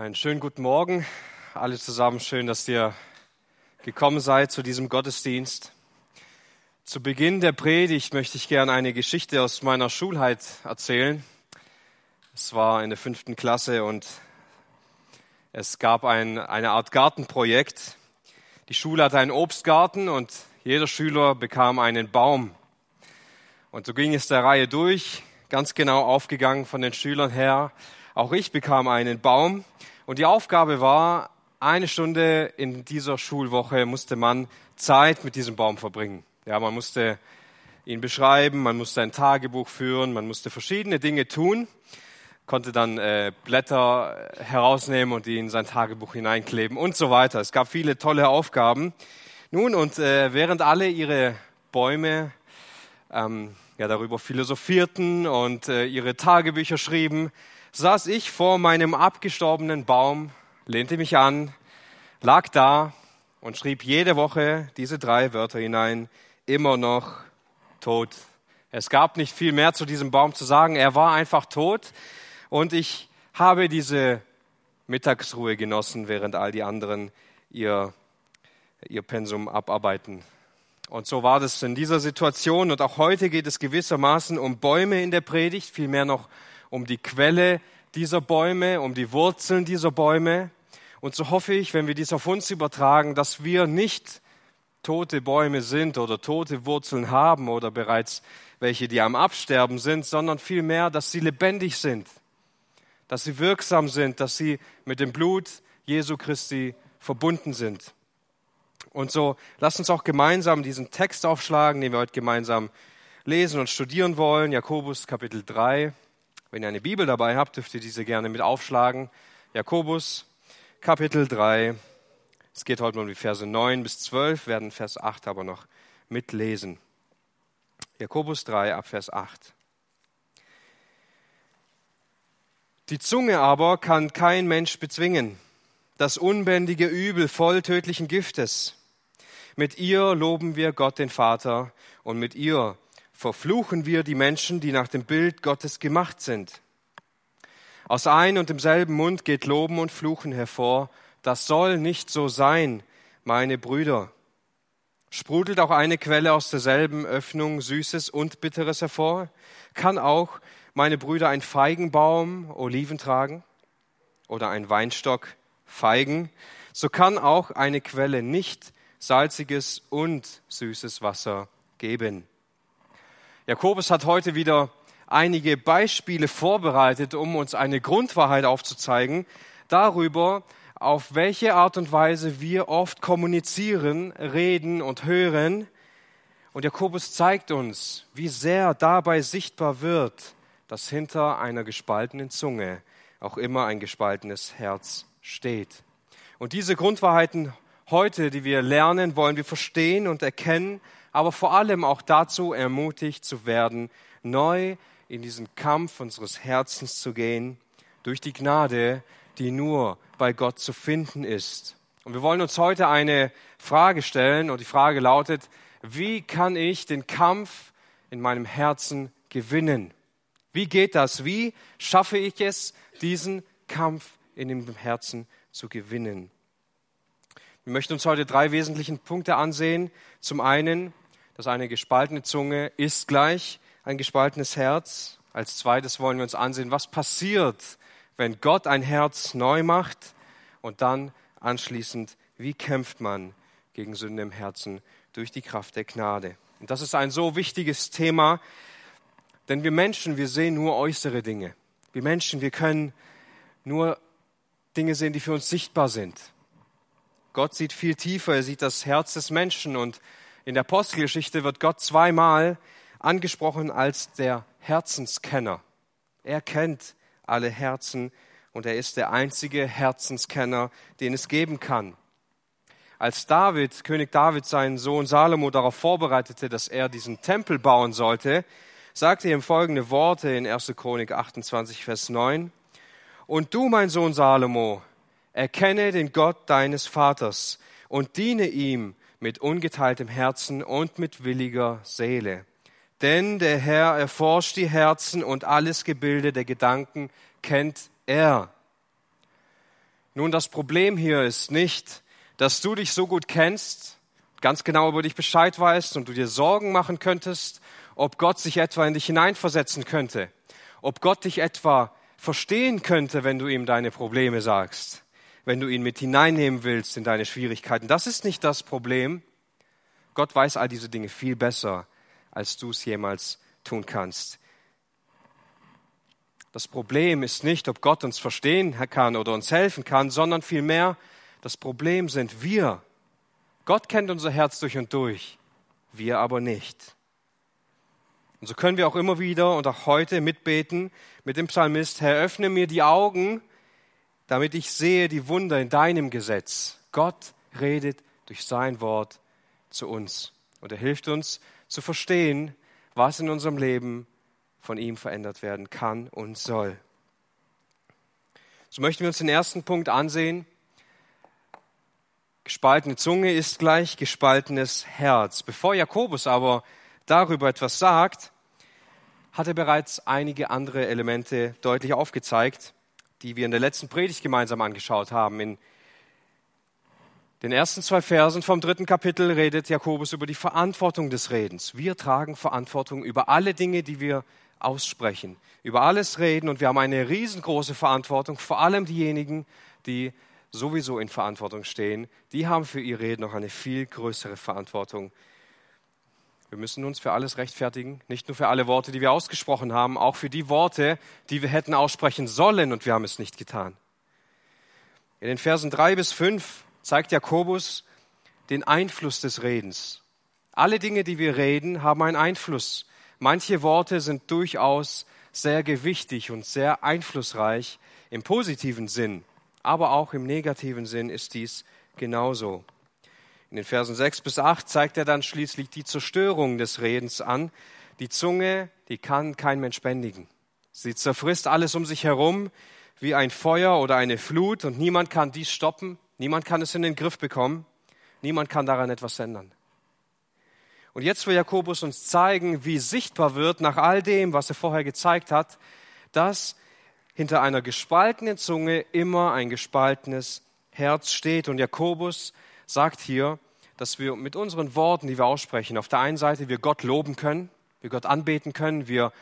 Einen schönen guten Morgen, alle zusammen. Schön, dass ihr gekommen seid zu diesem Gottesdienst. Zu Beginn der Predigt möchte ich gerne eine Geschichte aus meiner Schulzeit erzählen. Es war in der 5. Klasse und es gab eine Art Gartenprojekt. Die Schule hatte einen Obstgarten und jeder Schüler bekam einen Baum. Und so ging es der Reihe durch, ganz genau aufgegangen von den Schülern her. Auch ich bekam einen Baum und die Aufgabe war, eine Stunde in dieser Schulwoche musste man Zeit mit diesem Baum verbringen. Ja, man musste ihn beschreiben, man musste ein Tagebuch führen, man musste verschiedene Dinge tun, konnte dann Blätter herausnehmen und die in sein Tagebuch hineinkleben und so weiter. Es gab viele tolle Aufgaben. Nun, und während alle ihre Bäume darüber philosophierten und ihre Tagebücher schrieben, saß ich vor meinem abgestorbenen Baum, lehnte mich an, lag da und schrieb jede Woche diese 3 Wörter hinein, immer noch tot. Es gab nicht viel mehr zu diesem Baum zu sagen, er war einfach tot und ich habe diese Mittagsruhe genossen, während all die anderen ihr Pensum abarbeiten. Und so war das in dieser Situation und auch heute geht es gewissermaßen um Bäume in der Predigt, vielmehr noch um die Quelle dieser Bäume, um die Wurzeln dieser Bäume. Und so hoffe ich, wenn wir dies auf uns übertragen, dass wir nicht tote Bäume sind oder tote Wurzeln haben oder bereits welche, die am Absterben sind, sondern vielmehr, dass sie lebendig sind, dass sie wirksam sind, dass sie mit dem Blut Jesu Christi verbunden sind. Und so lasst uns auch gemeinsam diesen Text aufschlagen, den wir heute gemeinsam lesen und studieren wollen, Jakobus Kapitel 3. Wenn ihr eine Bibel dabei habt, dürft ihr diese gerne mit aufschlagen. Jakobus, Kapitel 3. Es geht heute um die Verse 9-12, werden Vers 8 aber noch mitlesen. Jakobus 3, ab Vers 8. Die Zunge aber kann kein Mensch bezwingen, das unbändige Übel voll tödlichen Giftes. Mit ihr loben wir Gott, den Vater, und mit ihr verfluchen wir die Menschen, die nach dem Bild Gottes gemacht sind. Aus ein und demselben Mund geht Loben und Fluchen hervor. Das soll nicht so sein, meine Brüder. Sprudelt auch eine Quelle aus derselben Öffnung Süßes und Bitteres hervor? Kann auch, meine Brüder, ein Feigenbaum Oliven tragen oder ein Weinstock Feigen? So kann auch eine Quelle nicht salziges und süßes Wasser geben. Jakobus hat heute wieder einige Beispiele vorbereitet, um uns eine Grundwahrheit aufzuzeigen, darüber, auf welche Art und Weise wir oft kommunizieren, reden und hören. Und Jakobus zeigt uns, wie sehr dabei sichtbar wird, dass hinter einer gespaltenen Zunge auch immer ein gespaltenes Herz steht. Und diese Grundwahrheiten heute, die wir lernen, wollen wir verstehen und erkennen, aber vor allem auch dazu ermutigt zu werden, neu in diesen Kampf unseres Herzens zu gehen, durch die Gnade, die nur bei Gott zu finden ist. Und wir wollen uns heute eine Frage stellen und die Frage lautet, wie kann ich den Kampf in meinem Herzen gewinnen? Wie geht das? Wie schaffe ich es, diesen Kampf in dem Herzen zu gewinnen? Wir möchten uns heute 3 wesentlichen Punkte ansehen. Zum einen, dass eine gespaltene Zunge ist gleich ein gespaltenes Herz. Als zweites wollen wir uns ansehen, was passiert, wenn Gott ein Herz neu macht. Und dann anschließend, wie kämpft man gegen Sünde im Herzen durch die Kraft der Gnade? Und das ist ein so wichtiges Thema, denn wir Menschen, wir sehen nur äußere Dinge. Wir Menschen, wir können nur Dinge sehen, die für uns sichtbar sind. Gott sieht viel tiefer, er sieht das Herz des Menschen und in der Apostelgeschichte wird Gott zweimal angesprochen als der Herzenskenner. Er kennt alle Herzen und er ist der einzige Herzenskenner, den es geben kann. Als David, König David, seinen Sohn Salomo darauf vorbereitete, dass er diesen Tempel bauen sollte, sagte er ihm folgende Worte in 1. Chronik 28, Vers 9. Und du, mein Sohn Salomo, erkenne den Gott deines Vaters und diene ihm mit ungeteiltem Herzen und mit williger Seele. Denn der Herr erforscht die Herzen und alles Gebilde der Gedanken kennt er. Nun, das Problem hier ist nicht, dass du dich so gut kennst, ganz genau über dich Bescheid weißt und du dir Sorgen machen könntest, ob Gott sich etwa in dich hineinversetzen könnte, ob Gott dich etwa verstehen könnte, wenn du ihm deine Probleme sagst, wenn du ihn mit hineinnehmen willst in deine Schwierigkeiten. Das ist nicht das Problem. Gott weiß all diese Dinge viel besser, als du es jemals tun kannst. Das Problem ist nicht, ob Gott uns verstehen kann oder uns helfen kann, sondern vielmehr, das Problem sind wir. Gott kennt unser Herz durch und durch, wir aber nicht. Und so können wir auch immer wieder und auch heute mitbeten mit dem Psalmist: Herr, öffne mir die Augen, damit ich sehe die Wunder in deinem Gesetz. Gott redet durch sein Wort zu uns und er hilft uns zu verstehen, was in unserem Leben von ihm verändert werden kann und soll. So möchten wir uns den ersten Punkt ansehen. Gespaltene Zunge ist gleich gespaltenes Herz. Bevor Jakobus aber darüber etwas sagt, hat er bereits einige andere Elemente deutlich aufgezeigt, die wir in der letzten Predigt gemeinsam angeschaut haben. In den ersten 2 Versen vom 3. Kapitel redet Jakobus über die Verantwortung des Redens. Wir tragen Verantwortung über alle Dinge, die wir aussprechen, über alles reden, und wir haben eine riesengroße Verantwortung, vor allem diejenigen, die sowieso in Verantwortung stehen, die haben für ihr Reden noch eine viel größere Verantwortung. Wir müssen uns für alles rechtfertigen, nicht nur für alle Worte, die wir ausgesprochen haben, auch für die Worte, die wir hätten aussprechen sollen und wir haben es nicht getan. In den Versen 3-5 zeigt Jakobus den Einfluss des Redens. Alle Dinge, die wir reden, haben einen Einfluss. Manche Worte sind durchaus sehr gewichtig und sehr einflussreich im positiven Sinn. Aber auch im negativen Sinn ist dies genauso. In den Versen 6-8 zeigt er dann schließlich die Zerstörung des Redens an. Die Zunge, die kann kein Mensch bändigen. Sie zerfrisst alles um sich herum wie ein Feuer oder eine Flut und niemand kann dies stoppen, niemand kann es in den Griff bekommen, niemand kann daran etwas ändern. Und jetzt will Jakobus uns zeigen, wie sichtbar wird nach all dem, was er vorher gezeigt hat, dass hinter einer gespaltenen Zunge immer ein gespaltenes Herz steht. Und Jakobus sagt hier, dass wir mit unseren Worten, die wir aussprechen, auf der einen Seite wir Gott loben können, wir Gott anbeten können, wir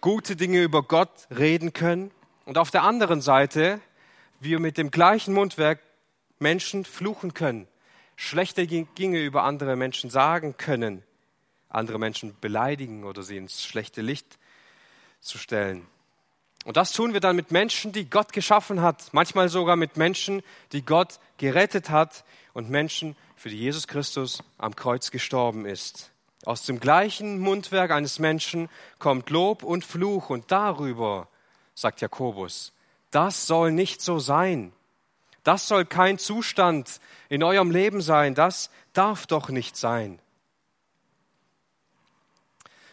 gute Dinge über Gott reden können. Und auf der anderen Seite wir mit dem gleichen Mundwerk Menschen fluchen können, schlechte Dinge über andere Menschen sagen können, andere Menschen beleidigen oder sie ins schlechte Licht zu stellen. Und das tun wir dann mit Menschen, die Gott geschaffen hat, manchmal sogar mit Menschen, die Gott gerettet hat und Menschen, für die Jesus Christus am Kreuz gestorben ist. Aus dem gleichen Mundwerk eines Menschen kommt Lob und Fluch und darüber, sagt Jakobus, das soll nicht so sein. Das soll kein Zustand in eurem Leben sein, das darf doch nicht sein.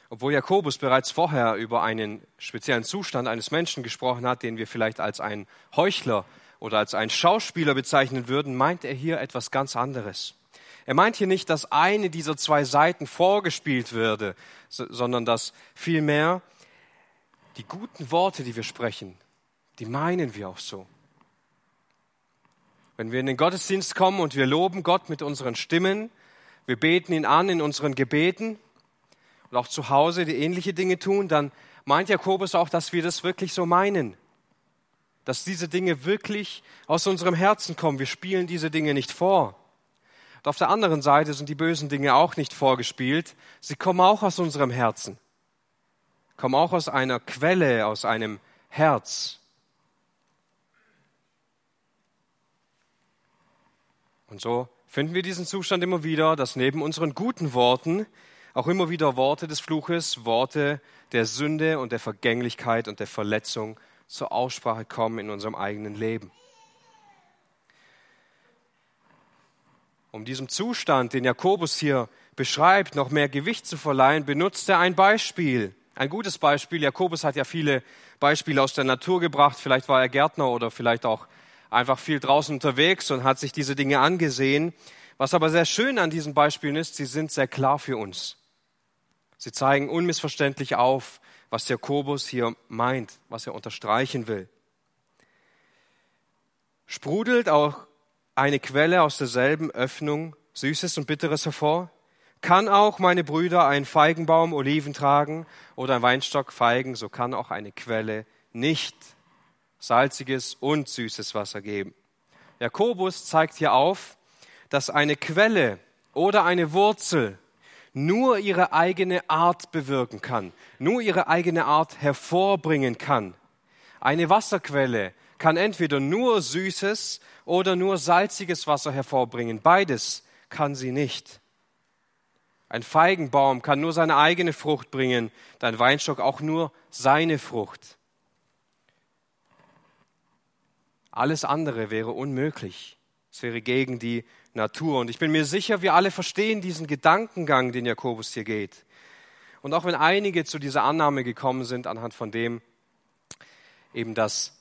Obwohl Jakobus bereits vorher über einen speziellen Zustand eines Menschen gesprochen hat, den wir vielleicht als einen Heuchler oder als einen Schauspieler bezeichnen würden, meint er hier etwas ganz anderes. Er meint hier nicht, dass eine dieser 2 Seiten vorgespielt würde, sondern dass vielmehr die guten Worte, die wir sprechen, die meinen wir auch so. Wenn wir in den Gottesdienst kommen und wir loben Gott mit unseren Stimmen, wir beten ihn an in unseren Gebeten, und auch zu Hause die ähnliche Dinge tun, dann meint Jakobus auch, dass wir das wirklich so meinen. Dass diese Dinge wirklich aus unserem Herzen kommen. Wir spielen diese Dinge nicht vor. Und auf der anderen Seite sind die bösen Dinge auch nicht vorgespielt. Sie kommen auch aus unserem Herzen. Kommen auch aus einer Quelle, aus einem Herz. Und so finden wir diesen Zustand immer wieder, dass neben unseren guten Worten auch immer wieder Worte des Fluches, Worte der Sünde und der Vergänglichkeit und der Verletzung zur Aussprache kommen in unserem eigenen Leben. Um diesem Zustand, den Jakobus hier beschreibt, noch mehr Gewicht zu verleihen, benutzt er ein Beispiel, ein gutes Beispiel. Jakobus hat ja viele Beispiele aus der Natur gebracht. Vielleicht war er Gärtner oder vielleicht auch einfach viel draußen unterwegs und hat sich diese Dinge angesehen. Was aber sehr schön an diesen Beispielen ist, sie sind sehr klar für uns. Sie zeigen unmissverständlich auf, was Jakobus hier meint, was er unterstreichen will. Sprudelt auch eine Quelle aus derselben Öffnung Süßes und Bitteres hervor? Kann auch, meine Brüder, ein Feigenbaum Oliven tragen oder ein Weinstock Feigen, so kann auch eine Quelle nicht salziges und süßes Wasser geben. Jakobus zeigt hier auf, dass eine Quelle oder eine Wurzel nur ihre eigene Art bewirken kann, nur ihre eigene Art hervorbringen kann. Eine Wasserquelle kann entweder nur süßes oder nur salziges Wasser hervorbringen. Beides kann sie nicht. Ein Feigenbaum kann nur seine eigene Frucht bringen, dein Weinstock auch nur seine Frucht. Alles andere wäre unmöglich. Es wäre gegen die Natur. Und ich bin mir sicher, wir alle verstehen diesen Gedankengang, den Jakobus hier geht. Und auch wenn einige zu dieser Annahme gekommen sind, anhand von dem, eben das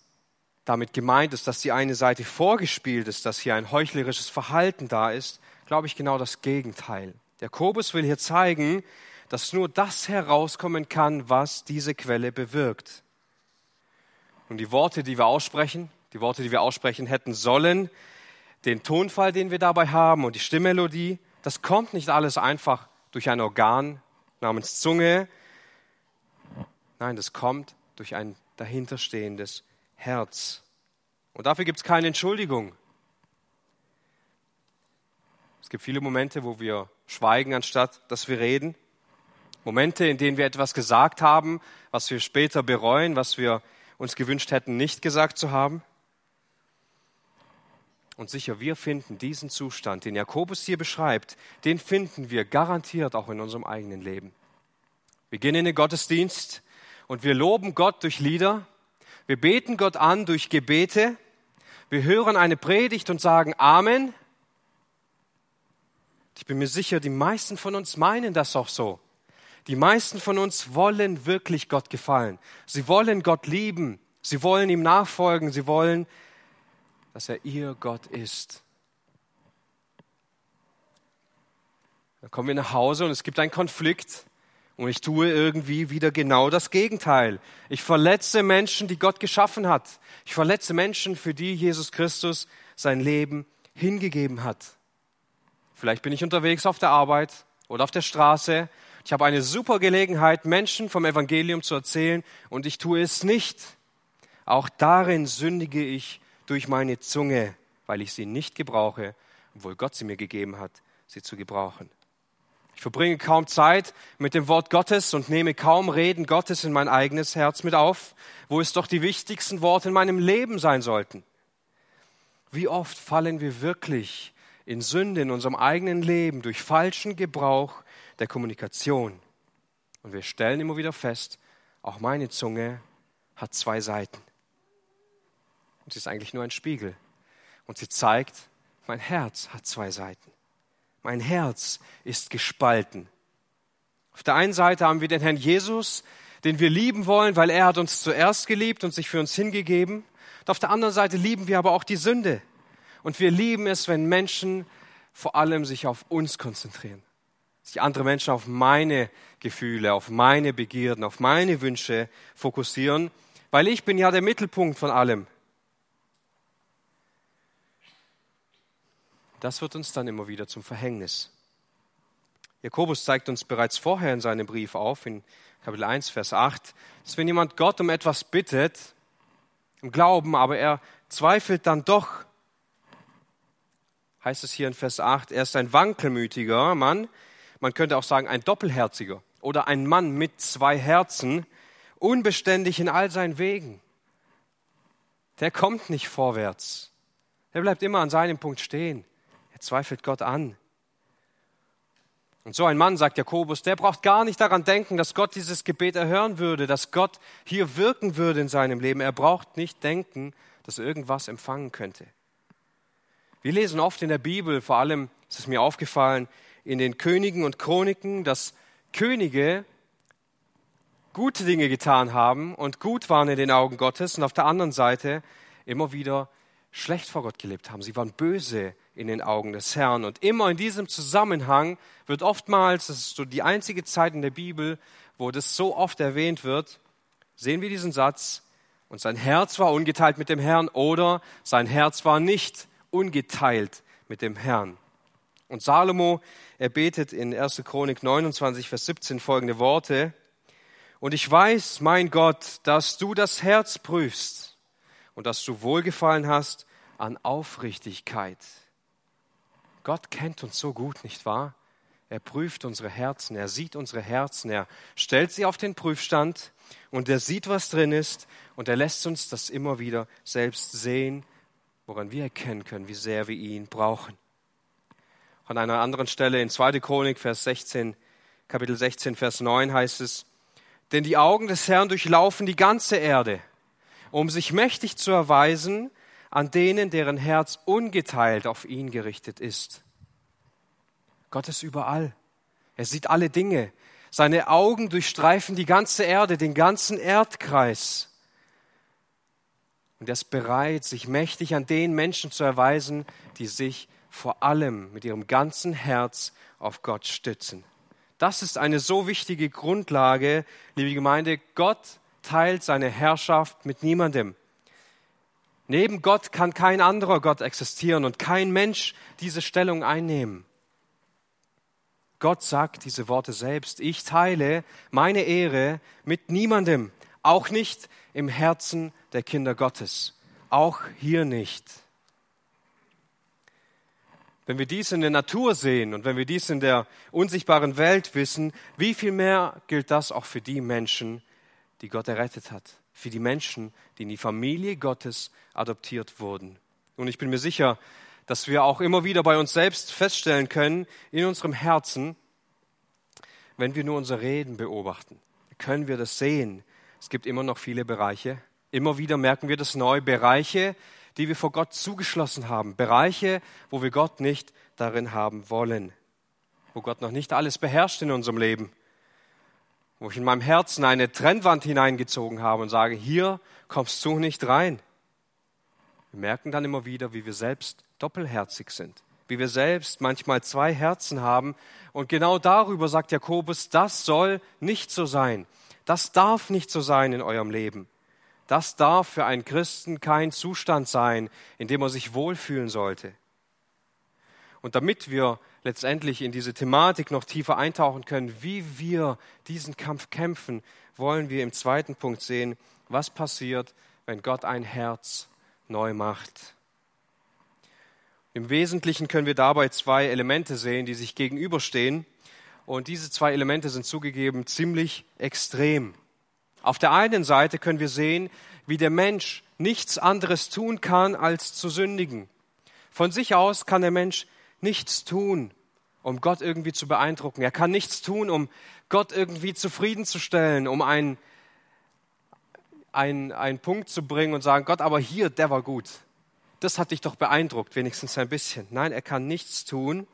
damit gemeint ist, dass die eine Seite vorgespielt ist, dass hier ein heuchlerisches Verhalten da ist, glaube ich genau das Gegenteil. Jakobus will hier zeigen, dass nur das herauskommen kann, was diese Quelle bewirkt. Und die Worte, die wir aussprechen hätten sollen, den Tonfall, den wir dabei haben und die Stimmmelodie, das kommt nicht alles einfach durch ein Organ namens Zunge. Nein, das kommt durch ein dahinterstehendes Herz. Und dafür gibt es keine Entschuldigung. Es gibt viele Momente, wo wir schweigen, anstatt dass wir reden. Momente, in denen wir etwas gesagt haben, was wir später bereuen, was wir uns gewünscht hätten, nicht gesagt zu haben. Und sicher, wir finden diesen Zustand, den Jakobus hier beschreibt, den finden wir garantiert auch in unserem eigenen Leben. Wir gehen in den Gottesdienst und wir loben Gott durch Lieder. Wir beten Gott an durch Gebete. Wir hören eine Predigt und sagen Amen. Ich bin mir sicher, die meisten von uns meinen das auch so. Die meisten von uns wollen wirklich Gott gefallen. Sie wollen Gott lieben. Sie wollen ihm nachfolgen. Sie wollen, dass er ihr Gott ist. Dann kommen wir nach Hause und es gibt einen Konflikt. Und ich tue irgendwie wieder genau das Gegenteil. Ich verletze Menschen, die Gott geschaffen hat. Ich verletze Menschen, für die Jesus Christus sein Leben hingegeben hat. Vielleicht bin ich unterwegs auf der Arbeit oder auf der Straße. Ich habe eine super Gelegenheit, Menschen vom Evangelium zu erzählen und ich tue es nicht. Auch darin sündige ich durch meine Zunge, weil ich sie nicht gebrauche, obwohl Gott sie mir gegeben hat, sie zu gebrauchen. Ich verbringe kaum Zeit mit dem Wort Gottes und nehme kaum Reden Gottes in mein eigenes Herz mit auf, wo es doch die wichtigsten Worte in meinem Leben sein sollten. Wie oft fallen wir wirklich in Sünde in unserem eigenen Leben durch falschen Gebrauch der Kommunikation. Und wir stellen immer wieder fest, auch meine Zunge hat zwei Seiten. Und sie ist eigentlich nur ein Spiegel. Und sie zeigt, mein Herz hat zwei Seiten. Mein Herz ist gespalten. Auf der einen Seite haben wir den Herrn Jesus, den wir lieben wollen, weil er hat uns zuerst geliebt und sich für uns hingegeben. Und auf der anderen Seite lieben wir aber auch die Sünde. Und wir lieben es, wenn Menschen vor allem sich auf uns konzentrieren. Sich andere Menschen auf meine Gefühle, auf meine Begierden, auf meine Wünsche fokussieren, weil ich bin ja der Mittelpunkt von allem. Das wird uns dann immer wieder zum Verhängnis. Jakobus zeigt uns bereits vorher in seinem Brief auf, in Kapitel 1, Vers 8, dass wenn jemand Gott um etwas bittet, im Glauben, aber er zweifelt dann doch, heißt es hier in Vers 8, er ist ein wankelmütiger Mann, man könnte auch sagen ein Doppelherziger oder ein Mann mit zwei Herzen, unbeständig in all seinen Wegen. Der kommt nicht vorwärts, der bleibt immer an seinem Punkt stehen, er zweifelt Gott an. Und so ein Mann, sagt Jakobus, der braucht gar nicht daran denken, dass Gott dieses Gebet erhören würde, dass Gott hier wirken würde in seinem Leben, er braucht nicht denken, dass er irgendwas empfangen könnte. Wir lesen oft in der Bibel, vor allem ist es mir aufgefallen, in den Königen und Chroniken, dass Könige gute Dinge getan haben und gut waren in den Augen Gottes und auf der anderen Seite immer wieder schlecht vor Gott gelebt haben. Sie waren böse in den Augen des Herrn und immer in diesem Zusammenhang wird oftmals, das ist so die einzige Zeit in der Bibel, wo das so oft erwähnt wird, sehen wir diesen Satz, und sein Herz war ungeteilt mit dem Herrn oder sein Herz war nicht ungeteilt mit dem Herrn. Und Salomo, er betet in 1. Chronik 29, Vers 17 folgende Worte. Und ich weiß, mein Gott, dass du das Herz prüfst und dass du Wohlgefallen hast an Aufrichtigkeit. Gott kennt uns so gut, nicht wahr? Er prüft unsere Herzen, er sieht unsere Herzen, er stellt sie auf den Prüfstand und er sieht, was drin ist und er lässt uns das immer wieder selbst sehen, woran wir erkennen können, wie sehr wir ihn brauchen. An einer anderen Stelle in 2. Chronik, Kapitel 16, Vers 9 heißt es, denn die Augen des Herrn durchlaufen die ganze Erde, um sich mächtig zu erweisen an denen, deren Herz ungeteilt auf ihn gerichtet ist. Gott ist überall. Er sieht alle Dinge. Seine Augen durchstreifen die ganze Erde, den ganzen Erdkreis. Und er ist bereit, sich mächtig an den Menschen zu erweisen, die sich vor allem mit ihrem ganzen Herz auf Gott stützen. Das ist eine so wichtige Grundlage, liebe Gemeinde. Gott teilt seine Herrschaft mit niemandem. Neben Gott kann kein anderer Gott existieren und kein Mensch diese Stellung einnehmen. Gott sagt diese Worte selbst. Ich teile meine Ehre mit niemandem, auch nicht im Herzen der Kinder Gottes, auch hier nicht. Wenn wir dies in der Natur sehen und wenn wir dies in der unsichtbaren Welt wissen, wie viel mehr gilt das auch für die Menschen, die Gott errettet hat, für die Menschen, die in die Familie Gottes adoptiert wurden. Und ich bin mir sicher, dass wir auch immer wieder bei uns selbst feststellen können, in unserem Herzen, wenn wir nur unser Reden beobachten, können wir das sehen. Es gibt immer noch viele Bereiche. Immer wieder merken wir das neu. Bereiche, die wir vor Gott zugeschlossen haben. Bereiche, wo wir Gott nicht darin haben wollen. Wo Gott noch nicht alles beherrscht in unserem Leben. Wo ich in meinem Herzen eine Trennwand hineingezogen habe und sage, hier kommst du nicht rein. Wir merken dann immer wieder, wie wir selbst doppelherzig sind, wie wir selbst manchmal zwei Herzen haben. Und genau darüber sagt Jakobus, das soll nicht so sein. Das darf nicht so sein in eurem Leben. Das darf für einen Christen kein Zustand sein, in dem er sich wohlfühlen sollte. Und damit wir letztendlich in diese Thematik noch tiefer eintauchen können, wie wir diesen Kampf kämpfen, wollen wir im zweiten Punkt sehen, was passiert, wenn Gott ein Herz neu macht. Im Wesentlichen können wir dabei zwei Elemente sehen, die sich gegenüberstehen. Und diese zwei Elemente sind zugegeben ziemlich extrem. Auf der einen Seite können wir sehen, wie der Mensch nichts anderes tun kann, als zu sündigen. Von sich aus kann der Mensch nichts tun, um Gott irgendwie zu beeindrucken. Er kann nichts tun, um Gott irgendwie zufriedenzustellen, um einen Punkt zu bringen und sagen, Gott, aber hier, der war gut. Das hat dich doch beeindruckt, wenigstens ein bisschen. Nein, er kann nichts tun.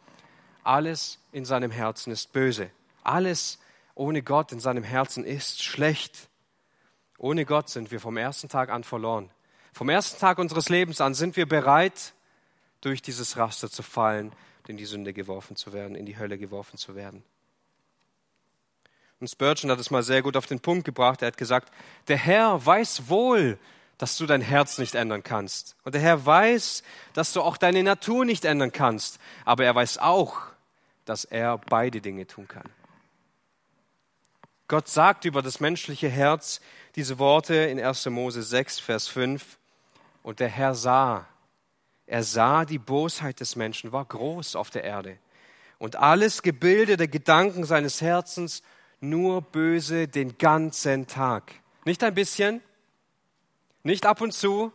Alles in seinem Herzen ist böse. Alles ohne Gott in seinem Herzen ist schlecht. Ohne Gott sind wir vom ersten Tag an verloren. Vom ersten Tag unseres Lebens an sind wir bereit, durch dieses Raster zu fallen, in die Sünde geworfen zu werden, in die Hölle geworfen zu werden. Und Spurgeon hat es mal sehr gut auf den Punkt gebracht. Er hat gesagt, der Herr weiß wohl, dass du dein Herz nicht ändern kannst. Und der Herr weiß, dass du auch deine Natur nicht ändern kannst. Aber er weiß auch, dass er beide Dinge tun kann. Gott sagt über das menschliche Herz diese Worte in 1. Mose 6, Vers 5. Und der Herr sah. Er sah, die Bosheit des Menschen war groß auf der Erde. Und alles Gebilde der Gedanken seines Herzens, nur böse den ganzen Tag. Nicht ein bisschen, nicht ab und zu,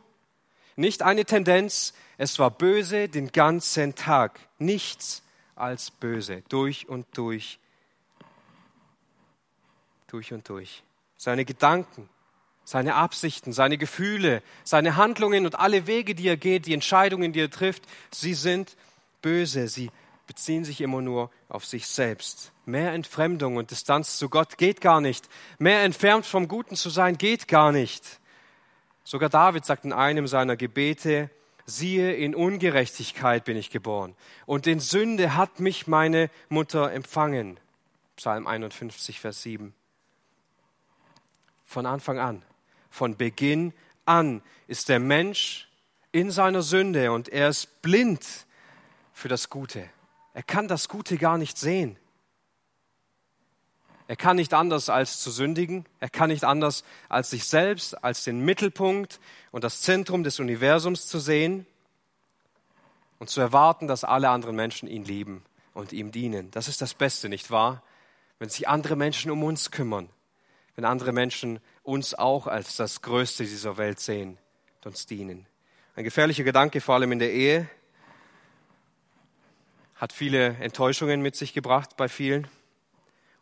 nicht eine Tendenz, es war böse den ganzen Tag. Nichts als böse, durch und durch. Durch und durch. Seine Gedanken, seine Absichten, seine Gefühle, seine Handlungen und alle Wege, die er geht, die Entscheidungen, die er trifft, sie sind böse, sie beziehen sich immer nur auf sich selbst. Mehr Entfremdung und Distanz zu Gott geht gar nicht. Mehr entfernt vom Guten zu sein geht gar nicht. Sogar David sagt in einem seiner Gebete, siehe, in Ungerechtigkeit bin ich geboren und in Sünde hat mich meine Mutter empfangen. Psalm 51, Vers 7. Von Anfang an, von Beginn an ist der Mensch in seiner Sünde und er ist blind für das Gute. Er kann das Gute gar nicht sehen. Er kann nicht anders als zu sündigen. Er kann nicht anders als sich selbst, als den Mittelpunkt und das Zentrum des Universums zu sehen und zu erwarten, dass alle anderen Menschen ihn lieben und ihm dienen. Das ist das Beste, nicht wahr? Wenn sich andere Menschen um uns kümmern, wenn andere Menschen uns auch als das Größte dieser Welt sehen und uns dienen. Ein gefährlicher Gedanke, vor allem in der Ehe, hat viele Enttäuschungen mit sich gebracht bei vielen.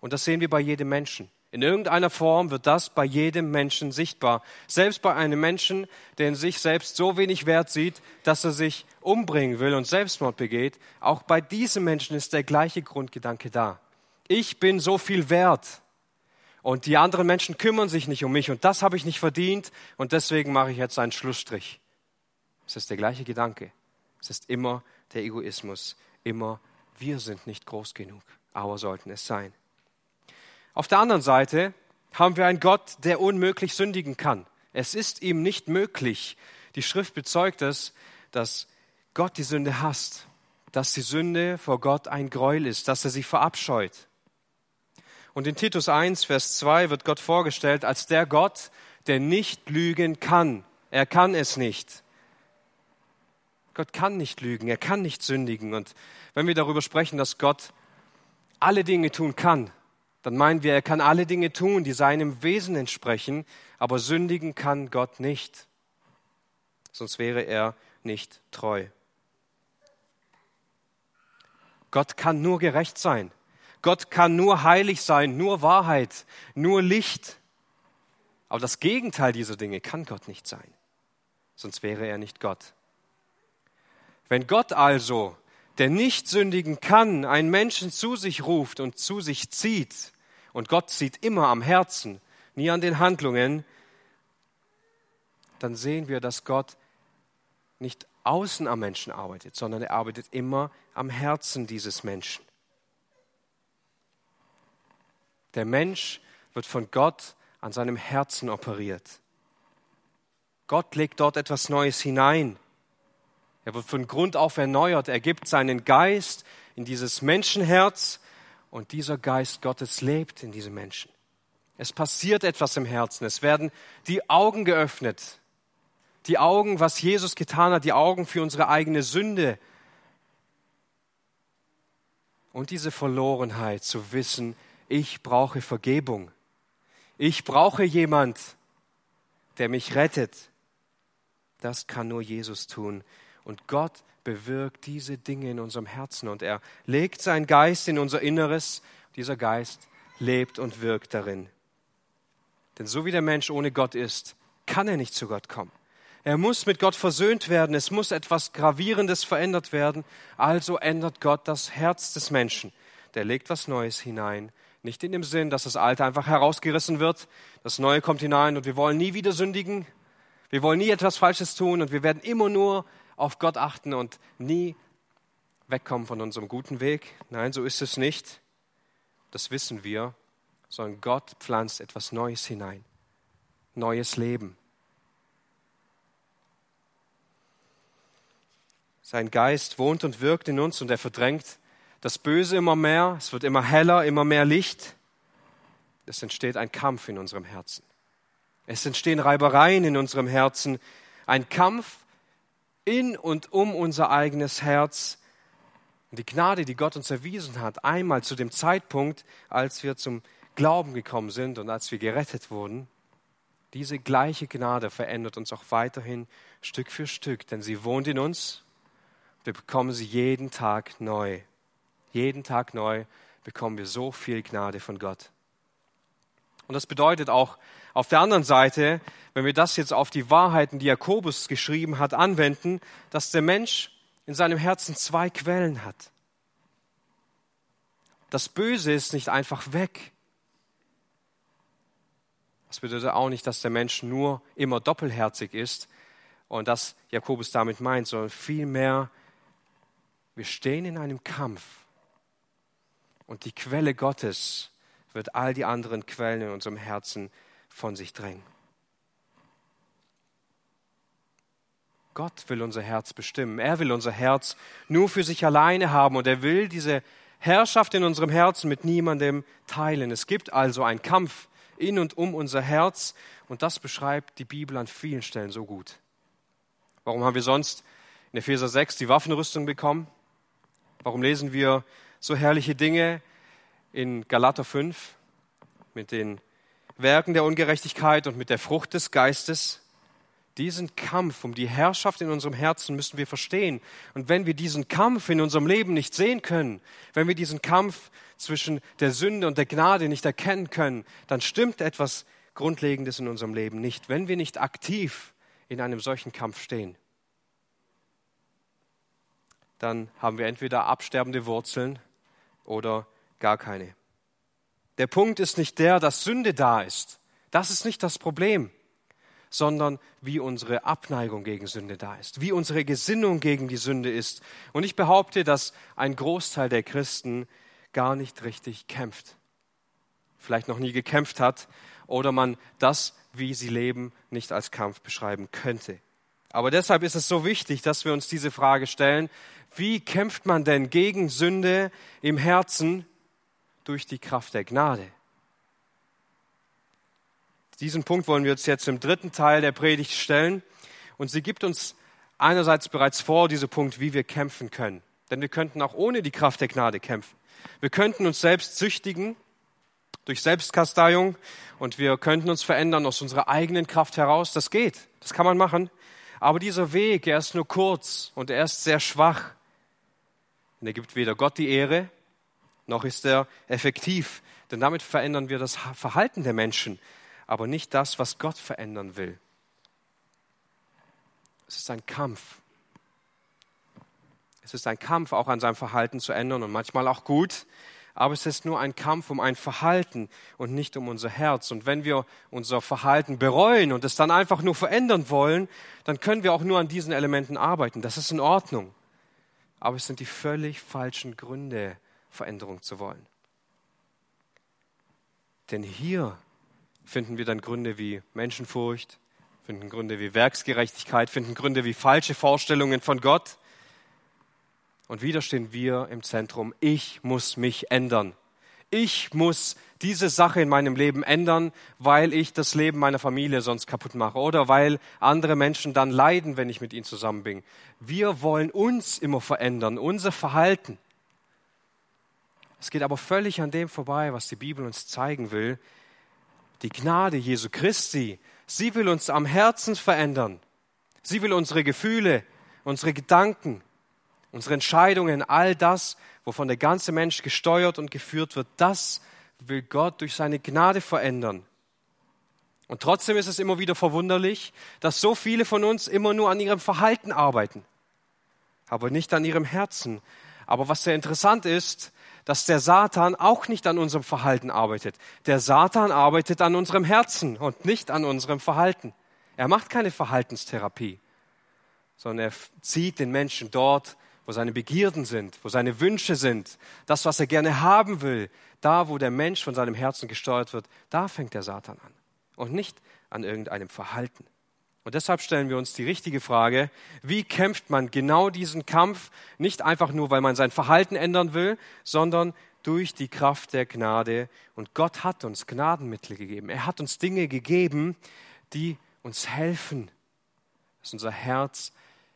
Und das sehen wir bei jedem Menschen. In irgendeiner Form wird das bei jedem Menschen sichtbar. Selbst bei einem Menschen, der in sich selbst so wenig Wert sieht, dass er sich umbringen will und Selbstmord begeht, auch bei diesem Menschen ist der gleiche Grundgedanke da. Ich bin so viel wert und die anderen Menschen kümmern sich nicht um mich und das habe ich nicht verdient und deswegen mache ich jetzt einen Schlussstrich. Es ist der gleiche Gedanke. Es ist immer der Egoismus. Immer, wir sind nicht groß genug, aber sollten es sein. Auf der anderen Seite haben wir einen Gott, der unmöglich sündigen kann. Es ist ihm nicht möglich. Die Schrift bezeugt es, dass Gott die Sünde hasst, dass die Sünde vor Gott ein Gräuel ist, dass er sie verabscheut. Und in Titus 1, Vers 2 wird Gott vorgestellt als der Gott, der nicht lügen kann. Er kann es nicht. Gott kann nicht lügen, er kann nicht sündigen. Und wenn wir darüber sprechen, dass Gott alle Dinge tun kann, dann meinen wir, er kann alle Dinge tun, die seinem Wesen entsprechen, aber sündigen kann Gott nicht. Sonst wäre er nicht treu. Gott kann nur gerecht sein. Gott kann nur heilig sein, nur Wahrheit, nur Licht. Aber das Gegenteil dieser Dinge kann Gott nicht sein. Sonst wäre er nicht Gott. Wenn Gott also, der nicht sündigen kann, einen Menschen zu sich ruft und zu sich zieht, und Gott zieht immer am Herzen, nie an den Handlungen, dann sehen wir, dass Gott nicht außen am Menschen arbeitet, sondern er arbeitet immer am Herzen dieses Menschen. Der Mensch wird von Gott an seinem Herzen operiert. Gott legt dort etwas Neues hinein. Er wird von Grund auf erneuert. Er gibt seinen Geist in dieses Menschenherz und dieser Geist Gottes lebt in diesem Menschen. Es passiert etwas im Herzen. Es werden die Augen geöffnet. Die Augen, was Jesus getan hat, die Augen für unsere eigene Sünde. Und diese Verlorenheit zu wissen, ich brauche Vergebung. Ich brauche jemand, der mich rettet. Das kann nur Jesus tun. Und Gott bewirkt diese Dinge in unserem Herzen und er legt seinen Geist in unser Inneres. Dieser Geist lebt und wirkt darin. Denn so wie der Mensch ohne Gott ist, kann er nicht zu Gott kommen. Er muss mit Gott versöhnt werden. Es muss etwas Gravierendes verändert werden. Also ändert Gott das Herz des Menschen. Der legt was Neues hinein. Nicht in dem Sinn, dass das Alte einfach herausgerissen wird. Das Neue kommt hinein und wir wollen nie wieder sündigen. Wir wollen nie etwas Falsches tun und wir werden immer nur auf Gott achten und nie wegkommen von unserem guten Weg. Nein, so ist es nicht. Das wissen wir, sondern Gott pflanzt etwas Neues hinein. Neues Leben. Sein Geist wohnt und wirkt in uns und er verdrängt das Böse immer mehr. Es wird immer heller, immer mehr Licht. Es entsteht ein Kampf in unserem Herzen. Es entstehen Reibereien in unserem Herzen. Ein Kampf in und um unser eigenes Herz. Die Gnade, die Gott uns erwiesen hat, einmal zu dem Zeitpunkt, als wir zum Glauben gekommen sind und als wir gerettet wurden, diese gleiche Gnade verändert uns auch weiterhin Stück für Stück, denn sie wohnt in uns. Wir bekommen sie jeden Tag neu. Jeden Tag neu bekommen wir so viel Gnade von Gott. Und das bedeutet auch auf der anderen Seite, wenn wir das jetzt auf die Wahrheiten, die Jakobus geschrieben hat, anwenden, dass der Mensch in seinem Herzen zwei Quellen hat. Das Böse ist nicht einfach weg. Das bedeutet auch nicht, dass der Mensch nur immer doppelherzig ist und das Jakobus damit meint, sondern vielmehr, wir stehen in einem Kampf und die Quelle Gottes wird all die anderen Quellen in unserem Herzen von sich drängen. Gott will unser Herz bestimmen. Er will unser Herz nur für sich alleine haben und er will diese Herrschaft in unserem Herzen mit niemandem teilen. Es gibt also einen Kampf in und um unser Herz und das beschreibt die Bibel an vielen Stellen so gut. Warum haben wir sonst in Epheser 6 die Waffenrüstung bekommen? Warum lesen wir so herrliche Dinge in Galater 5 mit den Werken der Ungerechtigkeit und mit der Frucht des Geistes? Diesen Kampf um die Herrschaft in unserem Herzen müssen wir verstehen. Und wenn wir diesen Kampf in unserem Leben nicht sehen können, wenn wir diesen Kampf zwischen der Sünde und der Gnade nicht erkennen können, dann stimmt etwas Grundlegendes in unserem Leben nicht, wenn wir nicht aktiv in einem solchen Kampf stehen. Dann haben wir entweder absterbende Wurzeln oder gar keine. Der Punkt ist nicht der, dass Sünde da ist. Das ist nicht das Problem, sondern wie unsere Abneigung gegen Sünde da ist, wie unsere Gesinnung gegen die Sünde ist. Und ich behaupte, dass ein Großteil der Christen gar nicht richtig kämpft, vielleicht noch nie gekämpft hat oder man das, wie sie leben, nicht als Kampf beschreiben könnte. Aber deshalb ist es so wichtig, dass wir uns diese Frage stellen, wie kämpft man denn gegen Sünde im Herzen durch die Kraft der Gnade? Diesen Punkt wollen wir uns jetzt im dritten Teil der Predigt stellen. Und sie gibt uns einerseits bereits vor, diesen Punkt, wie wir kämpfen können. Denn wir könnten auch ohne die Kraft der Gnade kämpfen. Wir könnten uns selbst züchtigen durch Selbstkasteiung und wir könnten uns verändern aus unserer eigenen Kraft heraus. Das geht, das kann man machen. Aber dieser Weg, er ist nur kurz und er ist sehr schwach. Und er gibt weder Gott die Ehre, noch ist er effektiv. Denn damit verändern wir das Verhalten der Menschen, aber nicht das, was Gott verändern will. Es ist ein Kampf. Es ist ein Kampf, auch an seinem Verhalten zu ändern und manchmal auch gut. Aber es ist nur ein Kampf um ein Verhalten und nicht um unser Herz. Und wenn wir unser Verhalten bereuen und es dann einfach nur verändern wollen, dann können wir auch nur an diesen Elementen arbeiten. Das ist in Ordnung. Aber es sind die völlig falschen Gründe, Veränderung zu wollen. Denn hier finden wir dann Gründe wie Menschenfurcht, finden Gründe wie Werksgerechtigkeit, finden Gründe wie falsche Vorstellungen von Gott. Und wieder stehen wir im Zentrum. Ich muss mich ändern. Ich muss diese Sache in meinem Leben ändern, weil ich das Leben meiner Familie sonst kaputt mache oder weil andere Menschen dann leiden, wenn ich mit ihnen zusammen bin. Wir wollen uns immer verändern, unser Verhalten. Es geht aber völlig an dem vorbei, was die Bibel uns zeigen will. Die Gnade Jesu Christi, sie will uns am Herzen verändern. Sie will unsere Gefühle, unsere Gedanken, unsere Entscheidungen, all das, wovon der ganze Mensch gesteuert und geführt wird, das will Gott durch seine Gnade verändern. Und trotzdem ist es immer wieder verwunderlich, dass so viele von uns immer nur an ihrem Verhalten arbeiten, aber nicht an ihrem Herzen. Aber was sehr interessant ist, dass der Satan auch nicht an unserem Verhalten arbeitet. Der Satan arbeitet an unserem Herzen und nicht an unserem Verhalten. Er macht keine Verhaltenstherapie, sondern er zieht den Menschen dort, wo seine Begierden sind, wo seine Wünsche sind, das, was er gerne haben will, da, wo der Mensch von seinem Herzen gesteuert wird, da fängt der Satan an und nicht an irgendeinem Verhalten. Und deshalb stellen wir uns die richtige Frage, wie kämpft man genau diesen Kampf, nicht einfach nur, weil man sein Verhalten ändern will, sondern durch die Kraft der Gnade. Und Gott hat uns Gnadenmittel gegeben. Er hat uns Dinge gegeben, die uns helfen, dass unser Herz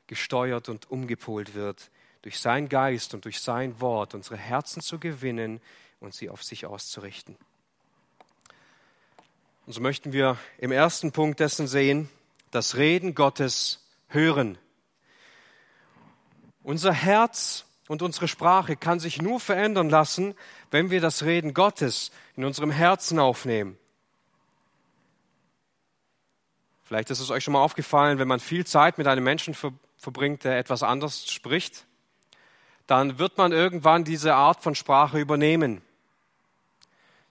gesteuert und umgepolt wird, durch seinen Geist und durch sein Wort unsere Herzen zu gewinnen und sie auf sich auszurichten. Und so möchten wir im ersten Punkt dessen sehen, das Reden Gottes hören. Unser Herz und unsere Sprache kann sich nur verändern lassen, wenn wir das Reden Gottes in unserem Herzen aufnehmen. Vielleicht ist es euch schon mal aufgefallen, wenn man viel Zeit mit einem Menschen verbringt, der etwas anders spricht, dann wird man irgendwann diese Art von Sprache übernehmen.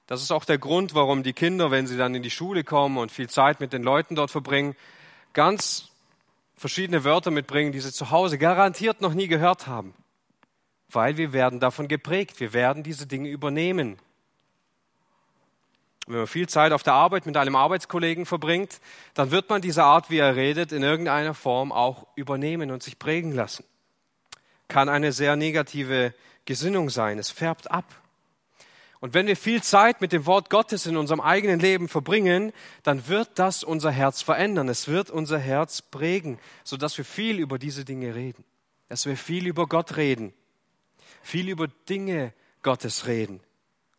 Das ist auch der Grund, warum die Kinder, wenn sie dann in die Schule kommen und viel Zeit mit den Leuten dort verbringen, ganz verschiedene Wörter mitbringen, die sie zu Hause garantiert noch nie gehört haben. Weil wir werden davon geprägt, wir werden diese Dinge übernehmen. Wenn man viel Zeit auf der Arbeit mit einem Arbeitskollegen verbringt, dann wird man diese Art, wie er redet, in irgendeiner Form auch übernehmen und sich prägen lassen. Kann eine sehr negative Gesinnung sein. Es färbt ab. Und wenn wir viel Zeit mit dem Wort Gottes in unserem eigenen Leben verbringen, dann wird das unser Herz verändern. Es wird unser Herz prägen, sodass wir viel über diese Dinge reden. Dass wir viel über Gott reden. Viel über Dinge Gottes reden.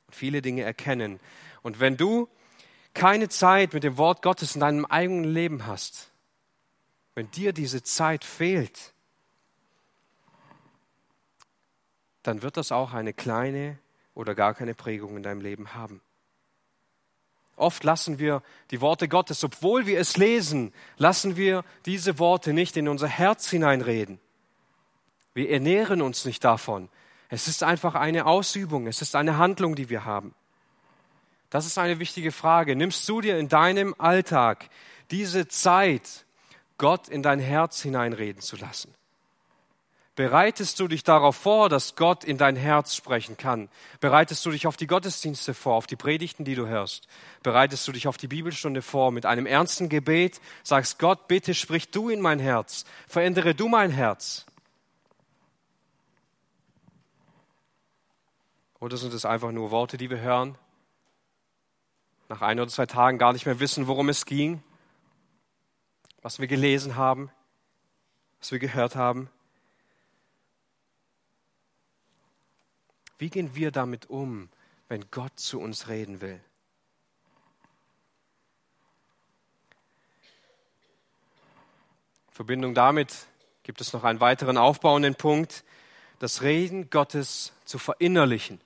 Und viele Dinge erkennen. Und wenn du keine Zeit mit dem Wort Gottes in deinem eigenen Leben hast, wenn dir diese Zeit fehlt, dann wird das auch eine kleine oder gar keine Prägung in deinem Leben haben. Oft lassen wir die Worte Gottes, obwohl wir es lesen, lassen wir diese Worte nicht in unser Herz hineinreden. Wir ernähren uns nicht davon. Es ist einfach eine Ausübung, es ist eine Handlung, die wir haben. Das ist eine wichtige Frage. Nimmst du dir in deinem Alltag diese Zeit, Gott in dein Herz hineinreden zu lassen? Bereitest du dich darauf vor, dass Gott in dein Herz sprechen kann? Bereitest du dich auf die Gottesdienste vor, auf die Predigten, die du hörst? Bereitest du dich auf die Bibelstunde vor mit einem ernsten Gebet? Sagst Gott, bitte sprich du in mein Herz, verändere du mein Herz. Oder sind es einfach nur Worte, die wir hören? Nach 1 oder 2 Tagen gar nicht mehr wissen, worum es ging, was wir gelesen haben, was wir gehört haben. Wie gehen wir damit um, wenn Gott zu uns reden will? In Verbindung damit gibt es noch einen weiteren aufbauenden Punkt, das Reden Gottes zu verinnerlichen.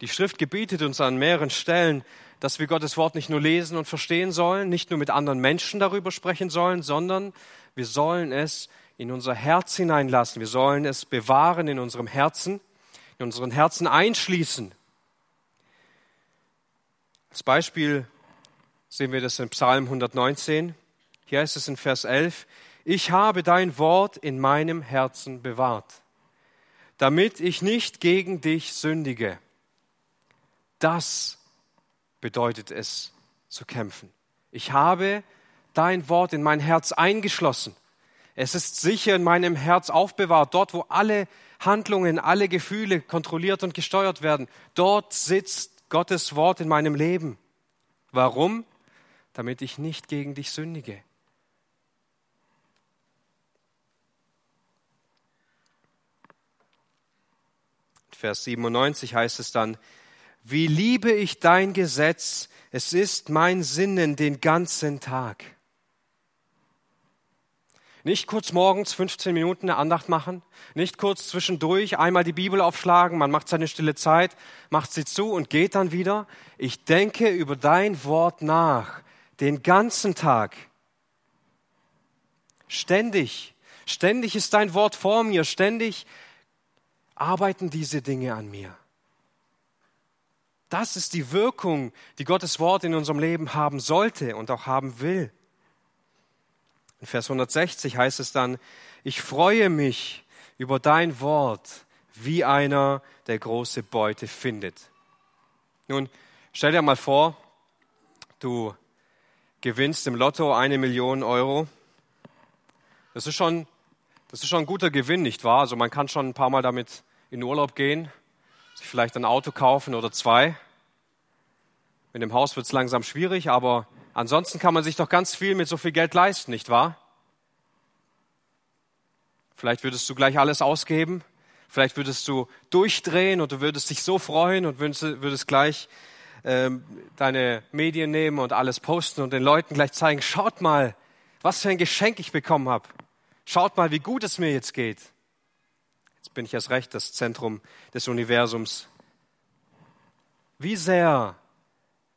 Die Schrift gebietet uns an mehreren Stellen, dass wir Gottes Wort nicht nur lesen und verstehen sollen, nicht nur mit anderen Menschen darüber sprechen sollen, sondern wir sollen es in unser Herz hineinlassen. Wir sollen es bewahren in unserem Herzen, in unseren Herzen einschließen. Als Beispiel sehen wir das in Psalm 119. Hier heißt es in Vers 11, ich habe dein Wort in meinem Herzen bewahrt, damit ich nicht gegen dich sündige. Das bedeutet es, zu kämpfen. Ich habe dein Wort in mein Herz eingeschlossen. Es ist sicher in meinem Herz aufbewahrt, dort, wo alle Handlungen, alle Gefühle kontrolliert und gesteuert werden. Dort sitzt Gottes Wort in meinem Leben. Warum? Damit ich nicht gegen dich sündige. Vers 97 heißt es dann, wie liebe ich dein Gesetz, es ist mein Sinnen den ganzen Tag. Nicht kurz morgens 15 Minuten eine Andacht machen, nicht kurz zwischendurch einmal die Bibel aufschlagen, man macht seine stille Zeit, macht sie zu und geht dann wieder. Ich denke über dein Wort nach, den ganzen Tag. Ständig ist dein Wort vor mir, ständig arbeiten diese Dinge an mir. Das ist die Wirkung, die Gottes Wort in unserem Leben haben sollte und auch haben will. In Vers 160 heißt es dann, ich freue mich über dein Wort, wie einer, der große Beute findet. Nun, stell dir mal vor, du gewinnst im Lotto 1 Million Euro. Das ist schon ein guter Gewinn, nicht wahr? Also man kann schon ein paar Mal damit in Urlaub gehen, sich vielleicht ein Auto kaufen oder 2. Mit dem Haus wird es langsam schwierig, aber ansonsten kann man sich doch ganz viel mit so viel Geld leisten, nicht wahr? Vielleicht würdest du gleich alles ausgeben, vielleicht würdest du durchdrehen und du würdest dich so freuen und würdest gleich deine Medien nehmen und alles posten und den Leuten gleich zeigen, schaut mal, was für ein Geschenk ich bekommen habe. Schaut mal, wie gut es mir jetzt geht. Jetzt bin ich erst recht das Zentrum des Universums. Wie sehr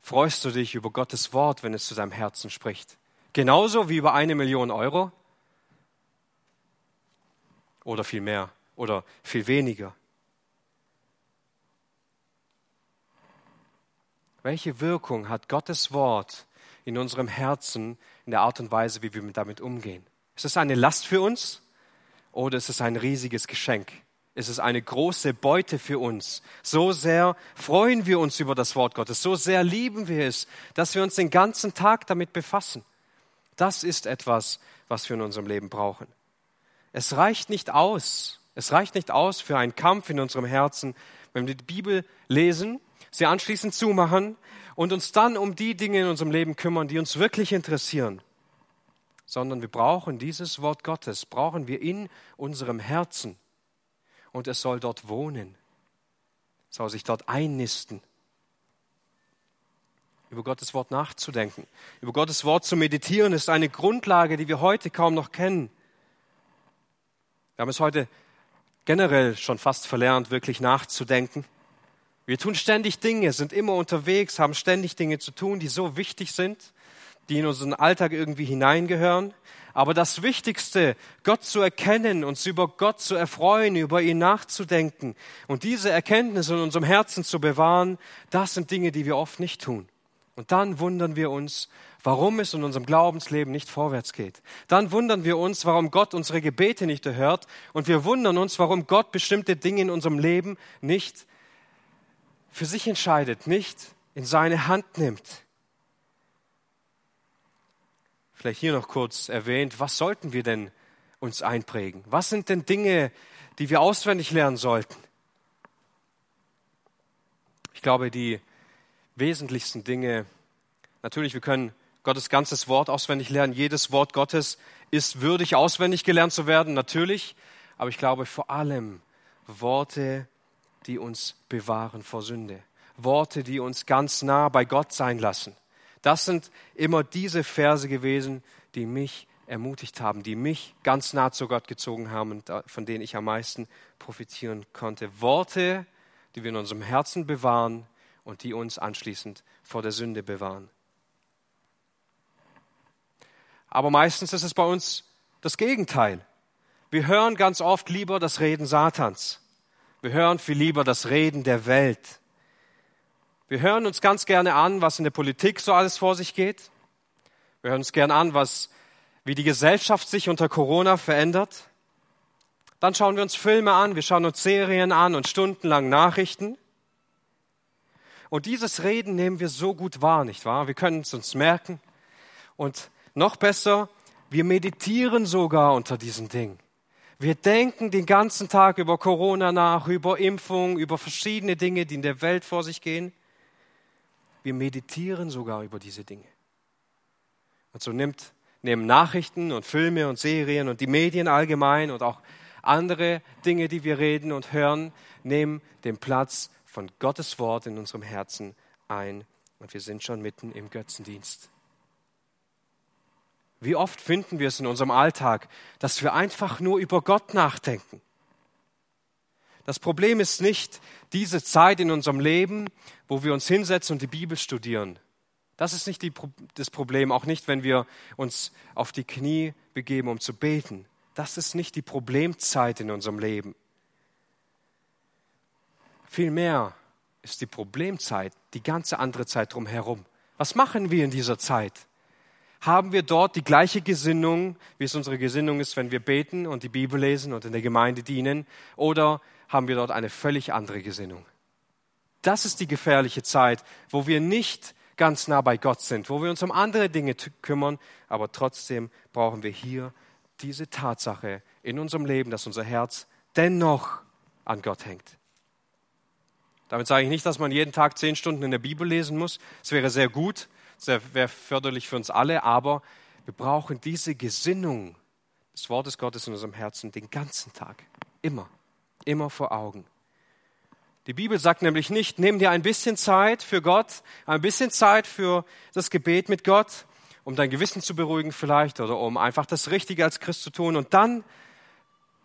freust du dich über Gottes Wort, wenn es zu deinem Herzen spricht? Genauso wie über 1 Million Euro? Oder viel mehr? Oder viel weniger? Welche Wirkung hat Gottes Wort in unserem Herzen, in der Art und Weise, wie wir damit umgehen? Ist es eine Last für uns? Oder ist es ein riesiges Geschenk? ist es eine große Beute für uns. So sehr freuen wir uns über das Wort Gottes, so sehr lieben wir es, dass wir uns den ganzen Tag damit befassen. Das ist etwas, was wir in unserem Leben brauchen. Es reicht nicht aus für einen Kampf in unserem Herzen, wenn wir die Bibel lesen, sie anschließend zumachen und uns dann um die Dinge in unserem Leben kümmern, die uns wirklich interessieren. Sondern wir brauchen dieses Wort Gottes, brauchen wir in unserem Herzen. Und es soll dort wohnen, soll sich dort einnisten. Über Gottes Wort nachzudenken, über Gottes Wort zu meditieren, ist eine Grundlage, die wir heute kaum noch kennen. Wir haben es heute generell schon fast verlernt, wirklich nachzudenken. Wir tun ständig Dinge, sind immer unterwegs, haben ständig Dinge zu tun, die so wichtig sind, die in unseren Alltag irgendwie hineingehören. Aber das Wichtigste, Gott zu erkennen, uns über Gott zu erfreuen, über ihn nachzudenken und diese Erkenntnis in unserem Herzen zu bewahren, das sind Dinge, die wir oft nicht tun. Und dann wundern wir uns, warum es in unserem Glaubensleben nicht vorwärts geht. Dann wundern wir uns, warum Gott unsere Gebete nicht erhört. Und wir wundern uns, warum Gott bestimmte Dinge in unserem Leben nicht für sich entscheidet, nicht in seine Hand nimmt. Vielleicht hier noch kurz erwähnt, was sollten wir denn uns einprägen? Was sind denn Dinge, die wir auswendig lernen sollten? Ich glaube, die wesentlichsten Dinge, natürlich, wir können Gottes ganzes Wort auswendig lernen. Jedes Wort Gottes ist würdig, auswendig gelernt zu werden, natürlich. Aber ich glaube, vor allem Worte, die uns bewahren vor Sünde. Worte, die uns ganz nah bei Gott sein lassen. Das sind immer diese Verse gewesen, die mich ermutigt haben, die mich ganz nah zu Gott gezogen haben und von denen ich am meisten profitieren konnte. Worte, die wir in unserem Herzen bewahren und die uns anschließend vor der Sünde bewahren. Aber meistens ist es bei uns das Gegenteil. Wir hören ganz oft lieber das Reden Satans. Wir hören viel lieber das Reden der Welt. Wir hören uns ganz gerne an, was in der Politik so alles vor sich geht. Wir hören uns gerne an, wie die Gesellschaft sich unter Corona verändert. Dann schauen wir uns Filme an, wir schauen uns Serien an und stundenlang Nachrichten. Und dieses Reden nehmen wir so gut wahr, nicht wahr? Wir können es uns merken. Und noch besser, wir meditieren sogar unter diesen Dingen. Wir denken den ganzen Tag über Corona nach, über Impfung, über verschiedene Dinge, die in der Welt vor sich gehen. Wir meditieren sogar über diese Dinge. Und so nehmen Nachrichten und Filme und Serien und die Medien allgemein und auch andere Dinge, die wir reden und hören, nehmen den Platz von Gottes Wort in unserem Herzen ein. Und wir sind schon mitten im Götzendienst. Wie oft finden wir es in unserem Alltag, dass wir einfach nur über Gott nachdenken? Das Problem ist nicht diese Zeit in unserem Leben, wo wir uns hinsetzen und die Bibel studieren. Das ist nicht das Problem, auch nicht, wenn wir uns auf die Knie begeben, um zu beten. Das ist nicht die Problemzeit in unserem Leben. Vielmehr ist die Problemzeit die ganze andere Zeit drumherum. Was machen wir in dieser Zeit? Haben wir dort die gleiche Gesinnung, wie es unsere Gesinnung ist, wenn wir beten und die Bibel lesen und in der Gemeinde dienen? Oder haben wir dort eine völlig andere Gesinnung? Das ist die gefährliche Zeit, wo wir nicht ganz nah bei Gott sind, wo wir uns um andere Dinge kümmern, aber trotzdem brauchen wir hier diese Tatsache in unserem Leben, dass unser Herz dennoch an Gott hängt. Damit sage ich nicht, dass man jeden Tag 10 Stunden in der Bibel lesen muss. Es wäre sehr gut, es wäre förderlich für uns alle, aber wir brauchen diese Gesinnung des Wortes Gottes in unserem Herzen den ganzen Tag, immer vor Augen. Die Bibel sagt nämlich nicht, nimm dir ein bisschen Zeit für Gott, ein bisschen Zeit für das Gebet mit Gott, um dein Gewissen zu beruhigen vielleicht oder um einfach das Richtige als Christ zu tun und dann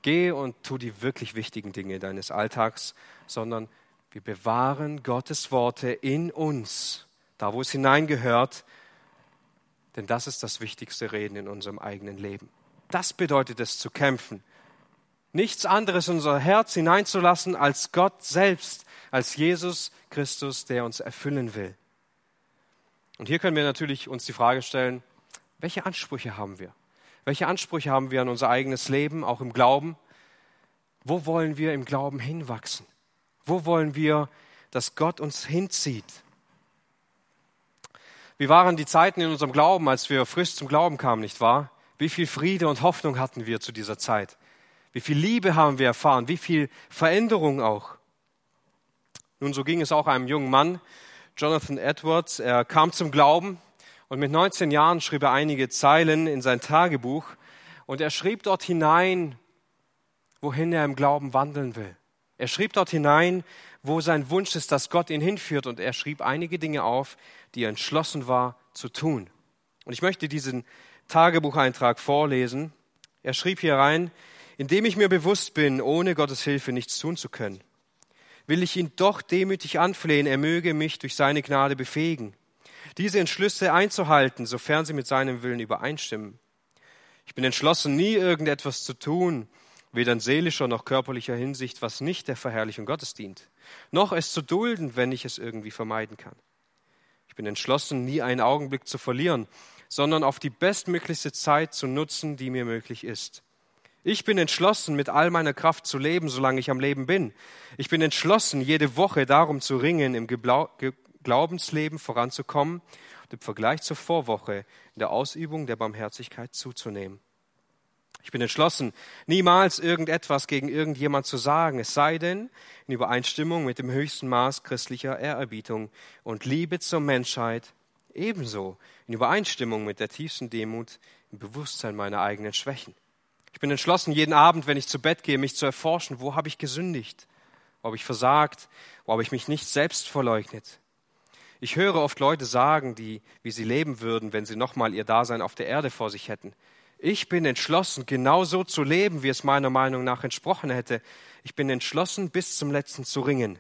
geh und tu die wirklich wichtigen Dinge deines Alltags, sondern wir bewahren Gottes Worte in uns, da wo es hineingehört, denn das ist das wichtigste Reden in unserem eigenen Leben. Das bedeutet es zu kämpfen. Nichts anderes in unser Herz hineinzulassen als Gott selbst, als Jesus Christus, der uns erfüllen will. Und hier können wir natürlich uns die Frage stellen, welche Ansprüche haben wir? Welche Ansprüche haben wir an unser eigenes Leben, auch im Glauben? Wo wollen wir im Glauben hinwachsen? Wo wollen wir, dass Gott uns hinzieht? Wie waren die Zeiten in unserem Glauben, als wir frisch zum Glauben kamen, nicht wahr? Wie viel Friede und Hoffnung hatten wir zu dieser Zeit? Wie viel Liebe haben wir erfahren? Wie viel Veränderung auch? Nun, so ging es auch einem jungen Mann, Jonathan Edwards. Er kam zum Glauben und mit 19 Jahren schrieb er einige Zeilen in sein Tagebuch und er schrieb dort hinein, wohin er im Glauben wandeln will. Er schrieb dort hinein, wo sein Wunsch ist, dass Gott ihn hinführt, und er schrieb einige Dinge auf, die er entschlossen war zu tun. Und ich möchte diesen Tagebucheintrag vorlesen. Er schrieb hier rein: Indem ich mir bewusst bin, ohne Gottes Hilfe nichts tun zu können, will ich ihn doch demütig anflehen, er möge mich durch seine Gnade befähigen, diese Entschlüsse einzuhalten, sofern sie mit seinem Willen übereinstimmen. Ich bin entschlossen, nie irgendetwas zu tun, weder in seelischer noch körperlicher Hinsicht, was nicht der Verherrlichung Gottes dient, noch es zu dulden, wenn ich es irgendwie vermeiden kann. Ich bin entschlossen, nie einen Augenblick zu verlieren, sondern auf die bestmöglichste Zeit zu nutzen, die mir möglich ist. Ich bin entschlossen, mit all meiner Kraft zu leben, solange ich am Leben bin. Ich bin entschlossen, jede Woche darum zu ringen, im Glaubensleben voranzukommen und im Vergleich zur Vorwoche in der Ausübung der Barmherzigkeit zuzunehmen. Ich bin entschlossen, niemals irgendetwas gegen irgendjemand zu sagen, es sei denn, in Übereinstimmung mit dem höchsten Maß christlicher Ehrerbietung und Liebe zur Menschheit, ebenso in Übereinstimmung mit der tiefsten Demut im Bewusstsein meiner eigenen Schwächen. Ich bin entschlossen, jeden Abend, wenn ich zu Bett gehe, mich zu erforschen, wo habe ich gesündigt, wo habe ich versagt, wo habe ich mich nicht selbst verleugnet. Ich höre oft Leute sagen, wie sie leben würden, wenn sie nochmal ihr Dasein auf der Erde vor sich hätten. Ich bin entschlossen, genau so zu leben, wie es meiner Meinung nach entsprochen hätte. Ich bin entschlossen, bis zum Letzten zu ringen.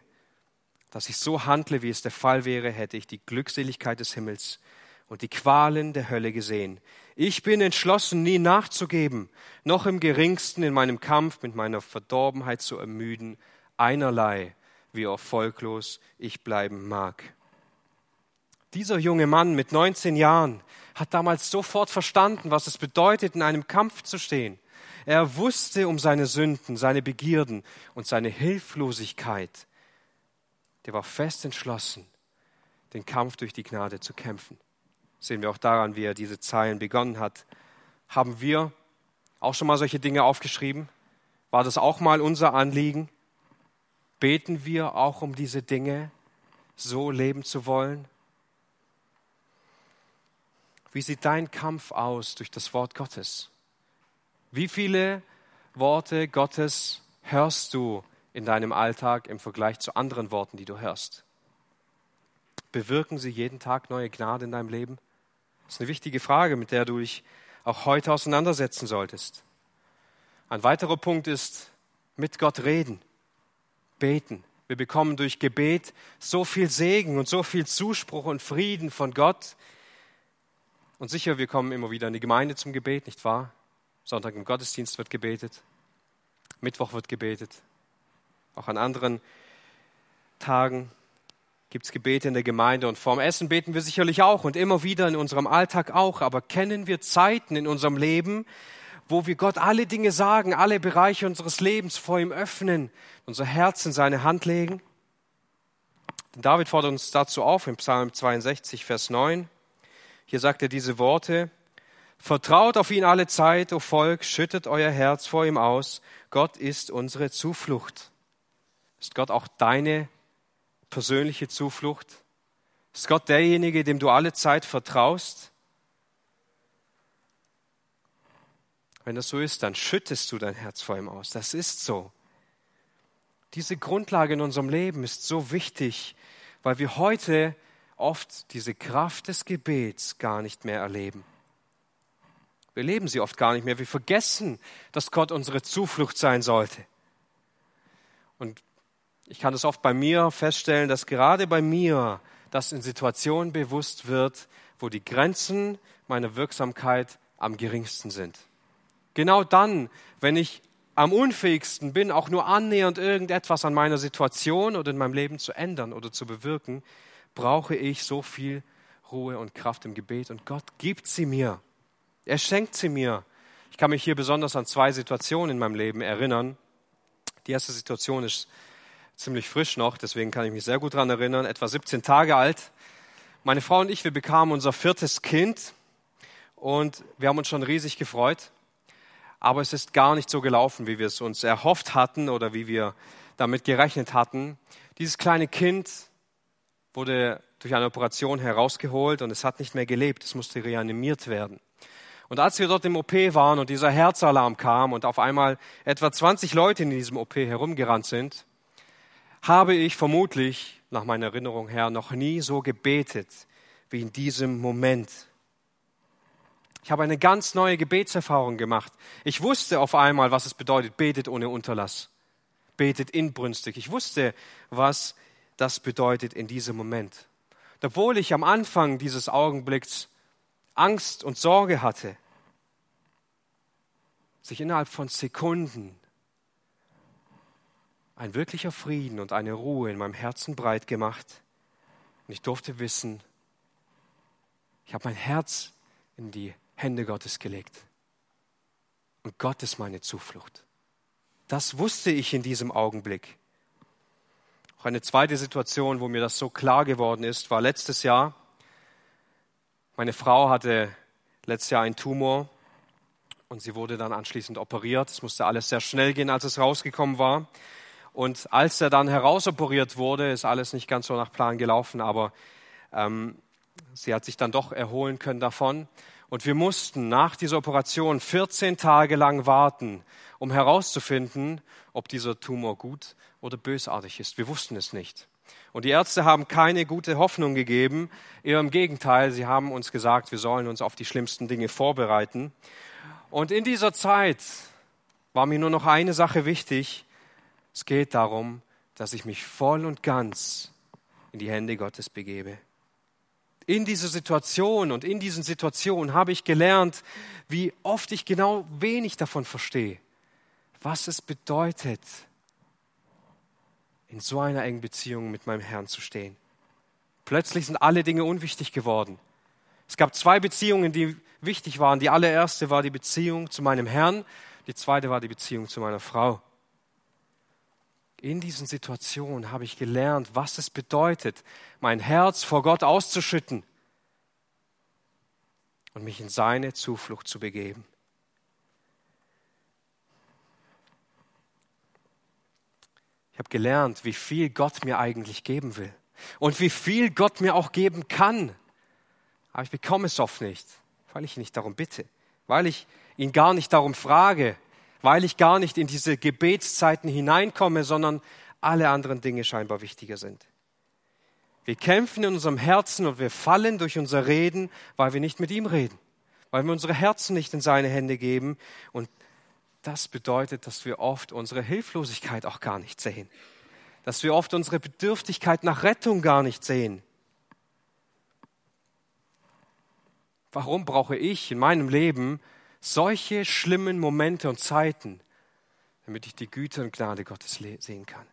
Dass ich so handle, wie es der Fall wäre, hätte ich die Glückseligkeit des Himmels und die Qualen der Hölle gesehen. Ich bin entschlossen, nie nachzugeben, noch im Geringsten in meinem Kampf mit meiner Verdorbenheit zu ermüden, einerlei, wie erfolglos ich bleiben mag. Dieser junge Mann mit 19 Jahren hat damals sofort verstanden, was es bedeutet, in einem Kampf zu stehen. Er wusste um seine Sünden, seine Begierden und seine Hilflosigkeit. Der war fest entschlossen, den Kampf durch die Gnade zu kämpfen. Sehen wir auch daran, wie er diese Zeilen begonnen hat. Haben wir auch schon mal solche Dinge aufgeschrieben? War das auch mal unser Anliegen? Beten wir auch um diese Dinge, so leben zu wollen? Wie sieht dein Kampf aus durch das Wort Gottes? Wie viele Worte Gottes hörst du in deinem Alltag im Vergleich zu anderen Worten, die du hörst? Bewirken sie jeden Tag neue Gnade in deinem Leben? Das ist eine wichtige Frage, mit der du dich auch heute auseinandersetzen solltest. Ein weiterer Punkt ist, mit Gott reden, beten. Wir bekommen durch Gebet so viel Segen und so viel Zuspruch und Frieden von Gott. Und sicher, wir kommen immer wieder in die Gemeinde zum Gebet, nicht wahr? Sonntag im Gottesdienst wird gebetet, Mittwoch wird gebetet. Auch an anderen Tagen gibt es Gebete in der Gemeinde und vorm Essen beten wir sicherlich auch und immer wieder in unserem Alltag auch. Aber kennen wir Zeiten in unserem Leben, wo wir Gott alle Dinge sagen, alle Bereiche unseres Lebens vor ihm öffnen, unser Herz in seine Hand legen? Denn David fordert uns dazu auf im Psalm 62, Vers 9. Hier sagt er diese Worte: Vertraut auf ihn alle Zeit, o Volk, schüttet euer Herz vor ihm aus. Gott ist unsere Zuflucht. Ist Gott auch deine persönliche Zuflucht? Ist Gott derjenige, dem du alle Zeit vertraust? Wenn das so ist, dann schüttest du dein Herz vor ihm aus. Das ist so. Diese Grundlage in unserem Leben ist so wichtig, weil wir heute oft diese Kraft des Gebets gar nicht mehr erleben. Wir leben sie oft gar nicht mehr. Wir vergessen, dass Gott unsere Zuflucht sein sollte. Und ich kann es oft bei mir feststellen, dass gerade bei mir das in Situationen bewusst wird, wo die Grenzen meiner Wirksamkeit am geringsten sind. Genau dann, wenn ich am unfähigsten bin, auch nur annähernd irgendetwas an meiner Situation oder in meinem Leben zu ändern oder zu bewirken, brauche ich so viel Ruhe und Kraft im Gebet. Und Gott gibt sie mir. Er schenkt sie mir. Ich kann mich hier besonders an zwei Situationen in meinem Leben erinnern, Die erste Situation ist ziemlich frisch noch, deswegen kann ich mich sehr gut daran erinnern, etwa 17 Tage alt. Meine Frau und ich, wir bekamen unser viertes Kind und wir haben uns schon riesig gefreut. Aber es ist gar nicht so gelaufen, wie wir es uns erhofft hatten oder wie wir damit gerechnet hatten. Dieses kleine Kind wurde durch eine Operation herausgeholt und es hat nicht mehr gelebt, es musste reanimiert werden. Und als wir dort im OP waren und dieser Herzalarm kam und auf einmal etwa 20 Leute in diesem OP herumgerannt sind, habe ich vermutlich, nach meiner Erinnerung her, noch nie so gebetet wie in diesem Moment. Ich habe eine ganz neue Gebetserfahrung gemacht. Ich wusste auf einmal, was es bedeutet, betet ohne Unterlass, betet inbrünstig. Ich wusste, was das bedeutet in diesem Moment. Obwohl ich am Anfang dieses Augenblicks Angst und Sorge hatte, sich innerhalb von Sekunden ein wirklicher Frieden und eine Ruhe in meinem Herzen breit gemacht. Und ich durfte wissen, ich habe mein Herz in die Hände Gottes gelegt. Und Gott ist meine Zuflucht. Das wusste ich in diesem Augenblick. Auch eine zweite Situation, wo mir das so klar geworden ist, war letztes Jahr. Meine Frau hatte letztes Jahr einen Tumor und sie wurde dann anschließend operiert. Es musste alles sehr schnell gehen, als es rausgekommen war. Und als er dann herausoperiert wurde, ist alles nicht ganz so nach Plan gelaufen, aber sie hat sich dann doch erholen können davon. Und wir mussten nach dieser Operation 14 Tage lang warten, um herauszufinden, ob dieser Tumor gut oder bösartig ist. Wir wussten es nicht. Und die Ärzte haben keine gute Hoffnung gegeben. Eher im Gegenteil, sie haben uns gesagt, wir sollen uns auf die schlimmsten Dinge vorbereiten. Und in dieser Zeit war mir nur noch eine Sache wichtig. Es geht darum, dass ich mich voll und ganz in die Hände Gottes begebe. In diese Situation und in diesen Situationen habe ich gelernt, wie oft ich genau wenig davon verstehe, was es bedeutet, in so einer engen Beziehung mit meinem Herrn zu stehen. Plötzlich sind alle Dinge unwichtig geworden. Es gab zwei Beziehungen, die wichtig waren. Die allererste war die Beziehung zu meinem Herrn, die zweite war die Beziehung zu meiner Frau. In diesen Situationen habe ich gelernt, was es bedeutet, mein Herz vor Gott auszuschütten und mich in seine Zuflucht zu begeben. Ich habe gelernt, wie viel Gott mir eigentlich geben will und wie viel Gott mir auch geben kann. Aber ich bekomme es oft nicht, weil ich ihn nicht darum bitte, weil ich ihn gar nicht darum frage, weil ich gar nicht in diese Gebetszeiten hineinkomme, sondern alle anderen Dinge scheinbar wichtiger sind. Wir kämpfen in unserem Herzen und wir fallen durch unser Reden, weil wir nicht mit ihm reden, weil wir unsere Herzen nicht in seine Hände geben. Und das bedeutet, dass wir oft unsere Hilflosigkeit auch gar nicht sehen, dass wir oft unsere Bedürftigkeit nach Rettung gar nicht sehen. Warum brauche ich in meinem Leben solche schlimmen Momente und Zeiten, damit ich die Güte und Gnade Gottes sehen kann?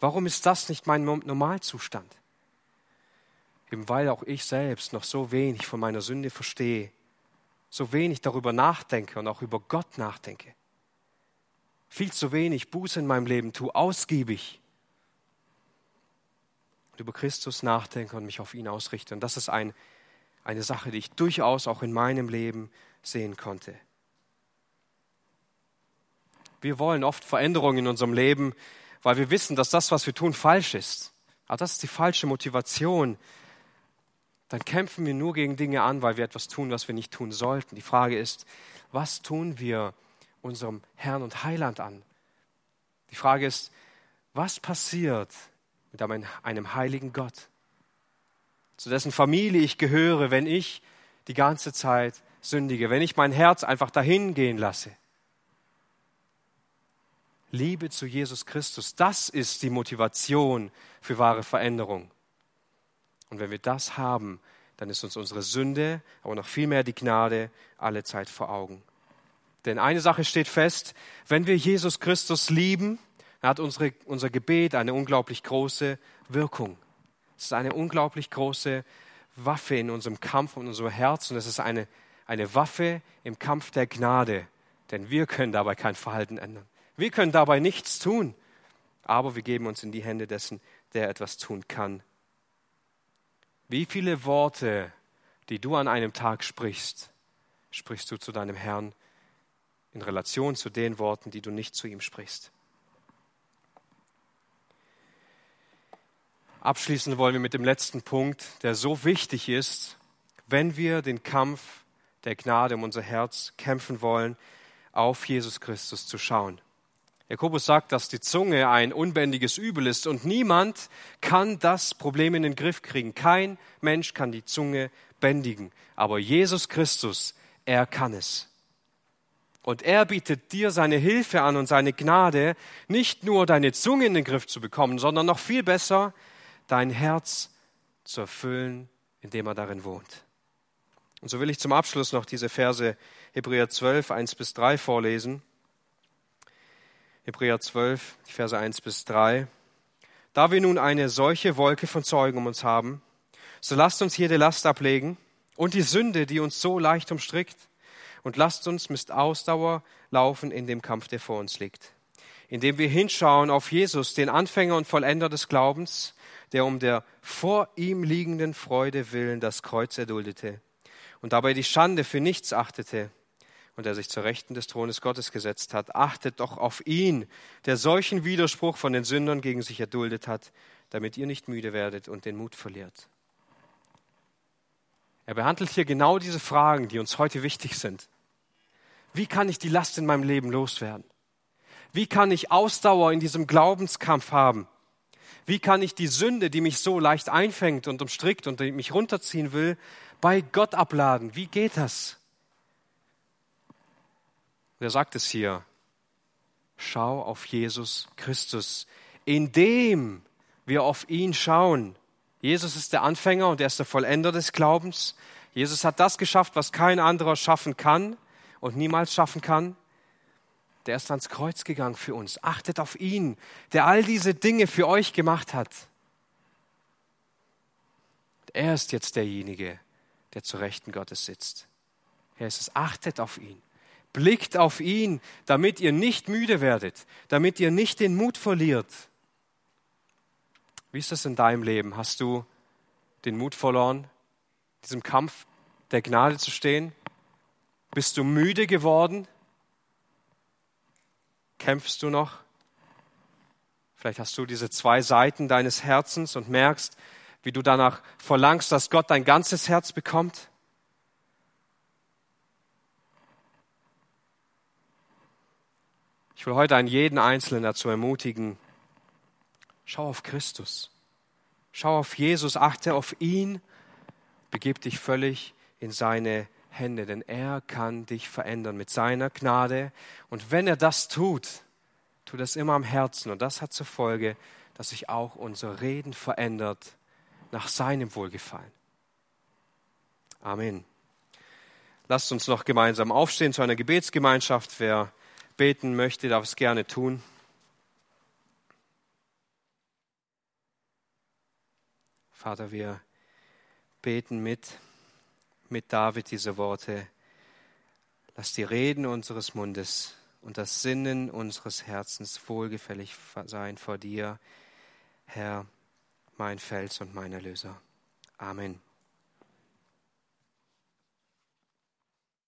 Warum ist das nicht mein Normalzustand? Eben weil auch ich selbst noch so wenig von meiner Sünde verstehe, so wenig darüber nachdenke und auch über Gott nachdenke. Viel zu wenig Buße in meinem Leben tue, ausgiebig. Und über Christus nachdenke und mich auf ihn ausrichte. Und das ist eine Sache, die ich durchaus auch in meinem Leben sehen konnte. Wir wollen oft Veränderungen in unserem Leben, weil wir wissen, dass das, was wir tun, falsch ist. Aber das ist die falsche Motivation. Dann kämpfen wir nur gegen Dinge an, weil wir etwas tun, was wir nicht tun sollten. Die Frage ist, was tun wir unserem Herrn und Heiland an? Die Frage ist, was passiert mit einem heiligen Gott, zu dessen Familie ich gehöre, wenn ich die ganze Zeit sündige, wenn ich mein Herz einfach dahin gehen lasse? Liebe zu Jesus Christus, das ist die Motivation für wahre Veränderung. Und wenn wir das haben, dann ist uns unsere Sünde, aber noch viel mehr die Gnade alle Zeit vor Augen. Denn eine Sache steht fest, wenn wir Jesus Christus lieben, dann hat unser Gebet eine unglaublich große Wirkung. Es ist eine unglaublich große Waffe in unserem Kampf und unserem Herz. Und es ist eine Waffe im Kampf der Gnade. Denn wir können dabei kein Verhalten ändern. Wir können dabei nichts tun, aber wir geben uns in die Hände dessen, der etwas tun kann. Wie viele Worte, die du an einem Tag sprichst, sprichst du zu deinem Herrn in Relation zu den Worten, die du nicht zu ihm sprichst? Abschließend wollen wir mit dem letzten Punkt, der so wichtig ist, wenn wir den Kampf der Gnade um unser Herz kämpfen wollen, auf Jesus Christus zu schauen. Jakobus sagt, dass die Zunge ein unbändiges Übel ist und niemand kann das Problem in den Griff kriegen. Kein Mensch kann die Zunge bändigen, aber Jesus Christus, er kann es. Und er bietet dir seine Hilfe an und seine Gnade, nicht nur deine Zunge in den Griff zu bekommen, sondern noch viel besser, dein Herz zu erfüllen, indem er darin wohnt. Und so will ich zum Abschluss noch diese Verse Hebräer 12, 1-3 vorlesen. Hebräer 12, die Verse 1-3. Da wir nun eine solche Wolke von Zeugen um uns haben, so lasst uns jede Last ablegen und die Sünde, die uns so leicht umstrickt, und lasst uns mit Ausdauer laufen in dem Kampf, der vor uns liegt, indem wir hinschauen auf Jesus, den Anfänger und Vollender des Glaubens, der um der vor ihm liegenden Freude willen das Kreuz erduldete und dabei die Schande für nichts achtete, und der sich zur Rechten des Thrones Gottes gesetzt hat. Achtet doch auf ihn, der solchen Widerspruch von den Sündern gegen sich erduldet hat, damit ihr nicht müde werdet und den Mut verliert. Er behandelt hier genau diese Fragen, die uns heute wichtig sind. Wie kann ich die Last in meinem Leben loswerden? Wie kann ich Ausdauer in diesem Glaubenskampf haben? Wie kann ich die Sünde, die mich so leicht einfängt und umstrickt und die mich runterziehen will, bei Gott abladen? Wie geht das? Und er sagt es hier, schau auf Jesus Christus, indem wir auf ihn schauen. Jesus ist der Anfänger und er ist der Vollender des Glaubens. Jesus hat das geschafft, was kein anderer schaffen kann und niemals schaffen kann. Der ist ans Kreuz gegangen für uns. Achtet auf ihn, der all diese Dinge für euch gemacht hat. Er ist jetzt derjenige, der zur Rechten Gottes sitzt. Herr, achtet auf ihn. Blickt auf ihn, damit ihr nicht müde werdet, damit ihr nicht den Mut verliert. Wie ist das in deinem Leben? Hast du den Mut verloren, diesem Kampf der Gnade zu stehen? Bist du müde geworden? Kämpfst du noch? Vielleicht hast du diese zwei Seiten deines Herzens und merkst, wie du danach verlangst, dass Gott dein ganzes Herz bekommt. Ich will heute an jeden Einzelnen dazu ermutigen, schau auf Christus, schau auf Jesus, achte auf ihn, begib dich völlig in seine Hände, denn er kann dich verändern mit seiner Gnade. Und wenn er das tut, tu das immer am Herzen. Und das hat zur Folge, dass sich auch unser Reden verändert nach seinem Wohlgefallen. Amen. Lasst uns noch gemeinsam aufstehen zu einer Gebetsgemeinschaft. Wer beten möchte, darf es gerne tun. Vater, wir beten mit David diese Worte. Lass die Reden unseres Mundes und das Sinnen unseres Herzens wohlgefällig sein vor dir, Herr, mein Fels und mein Erlöser. Amen.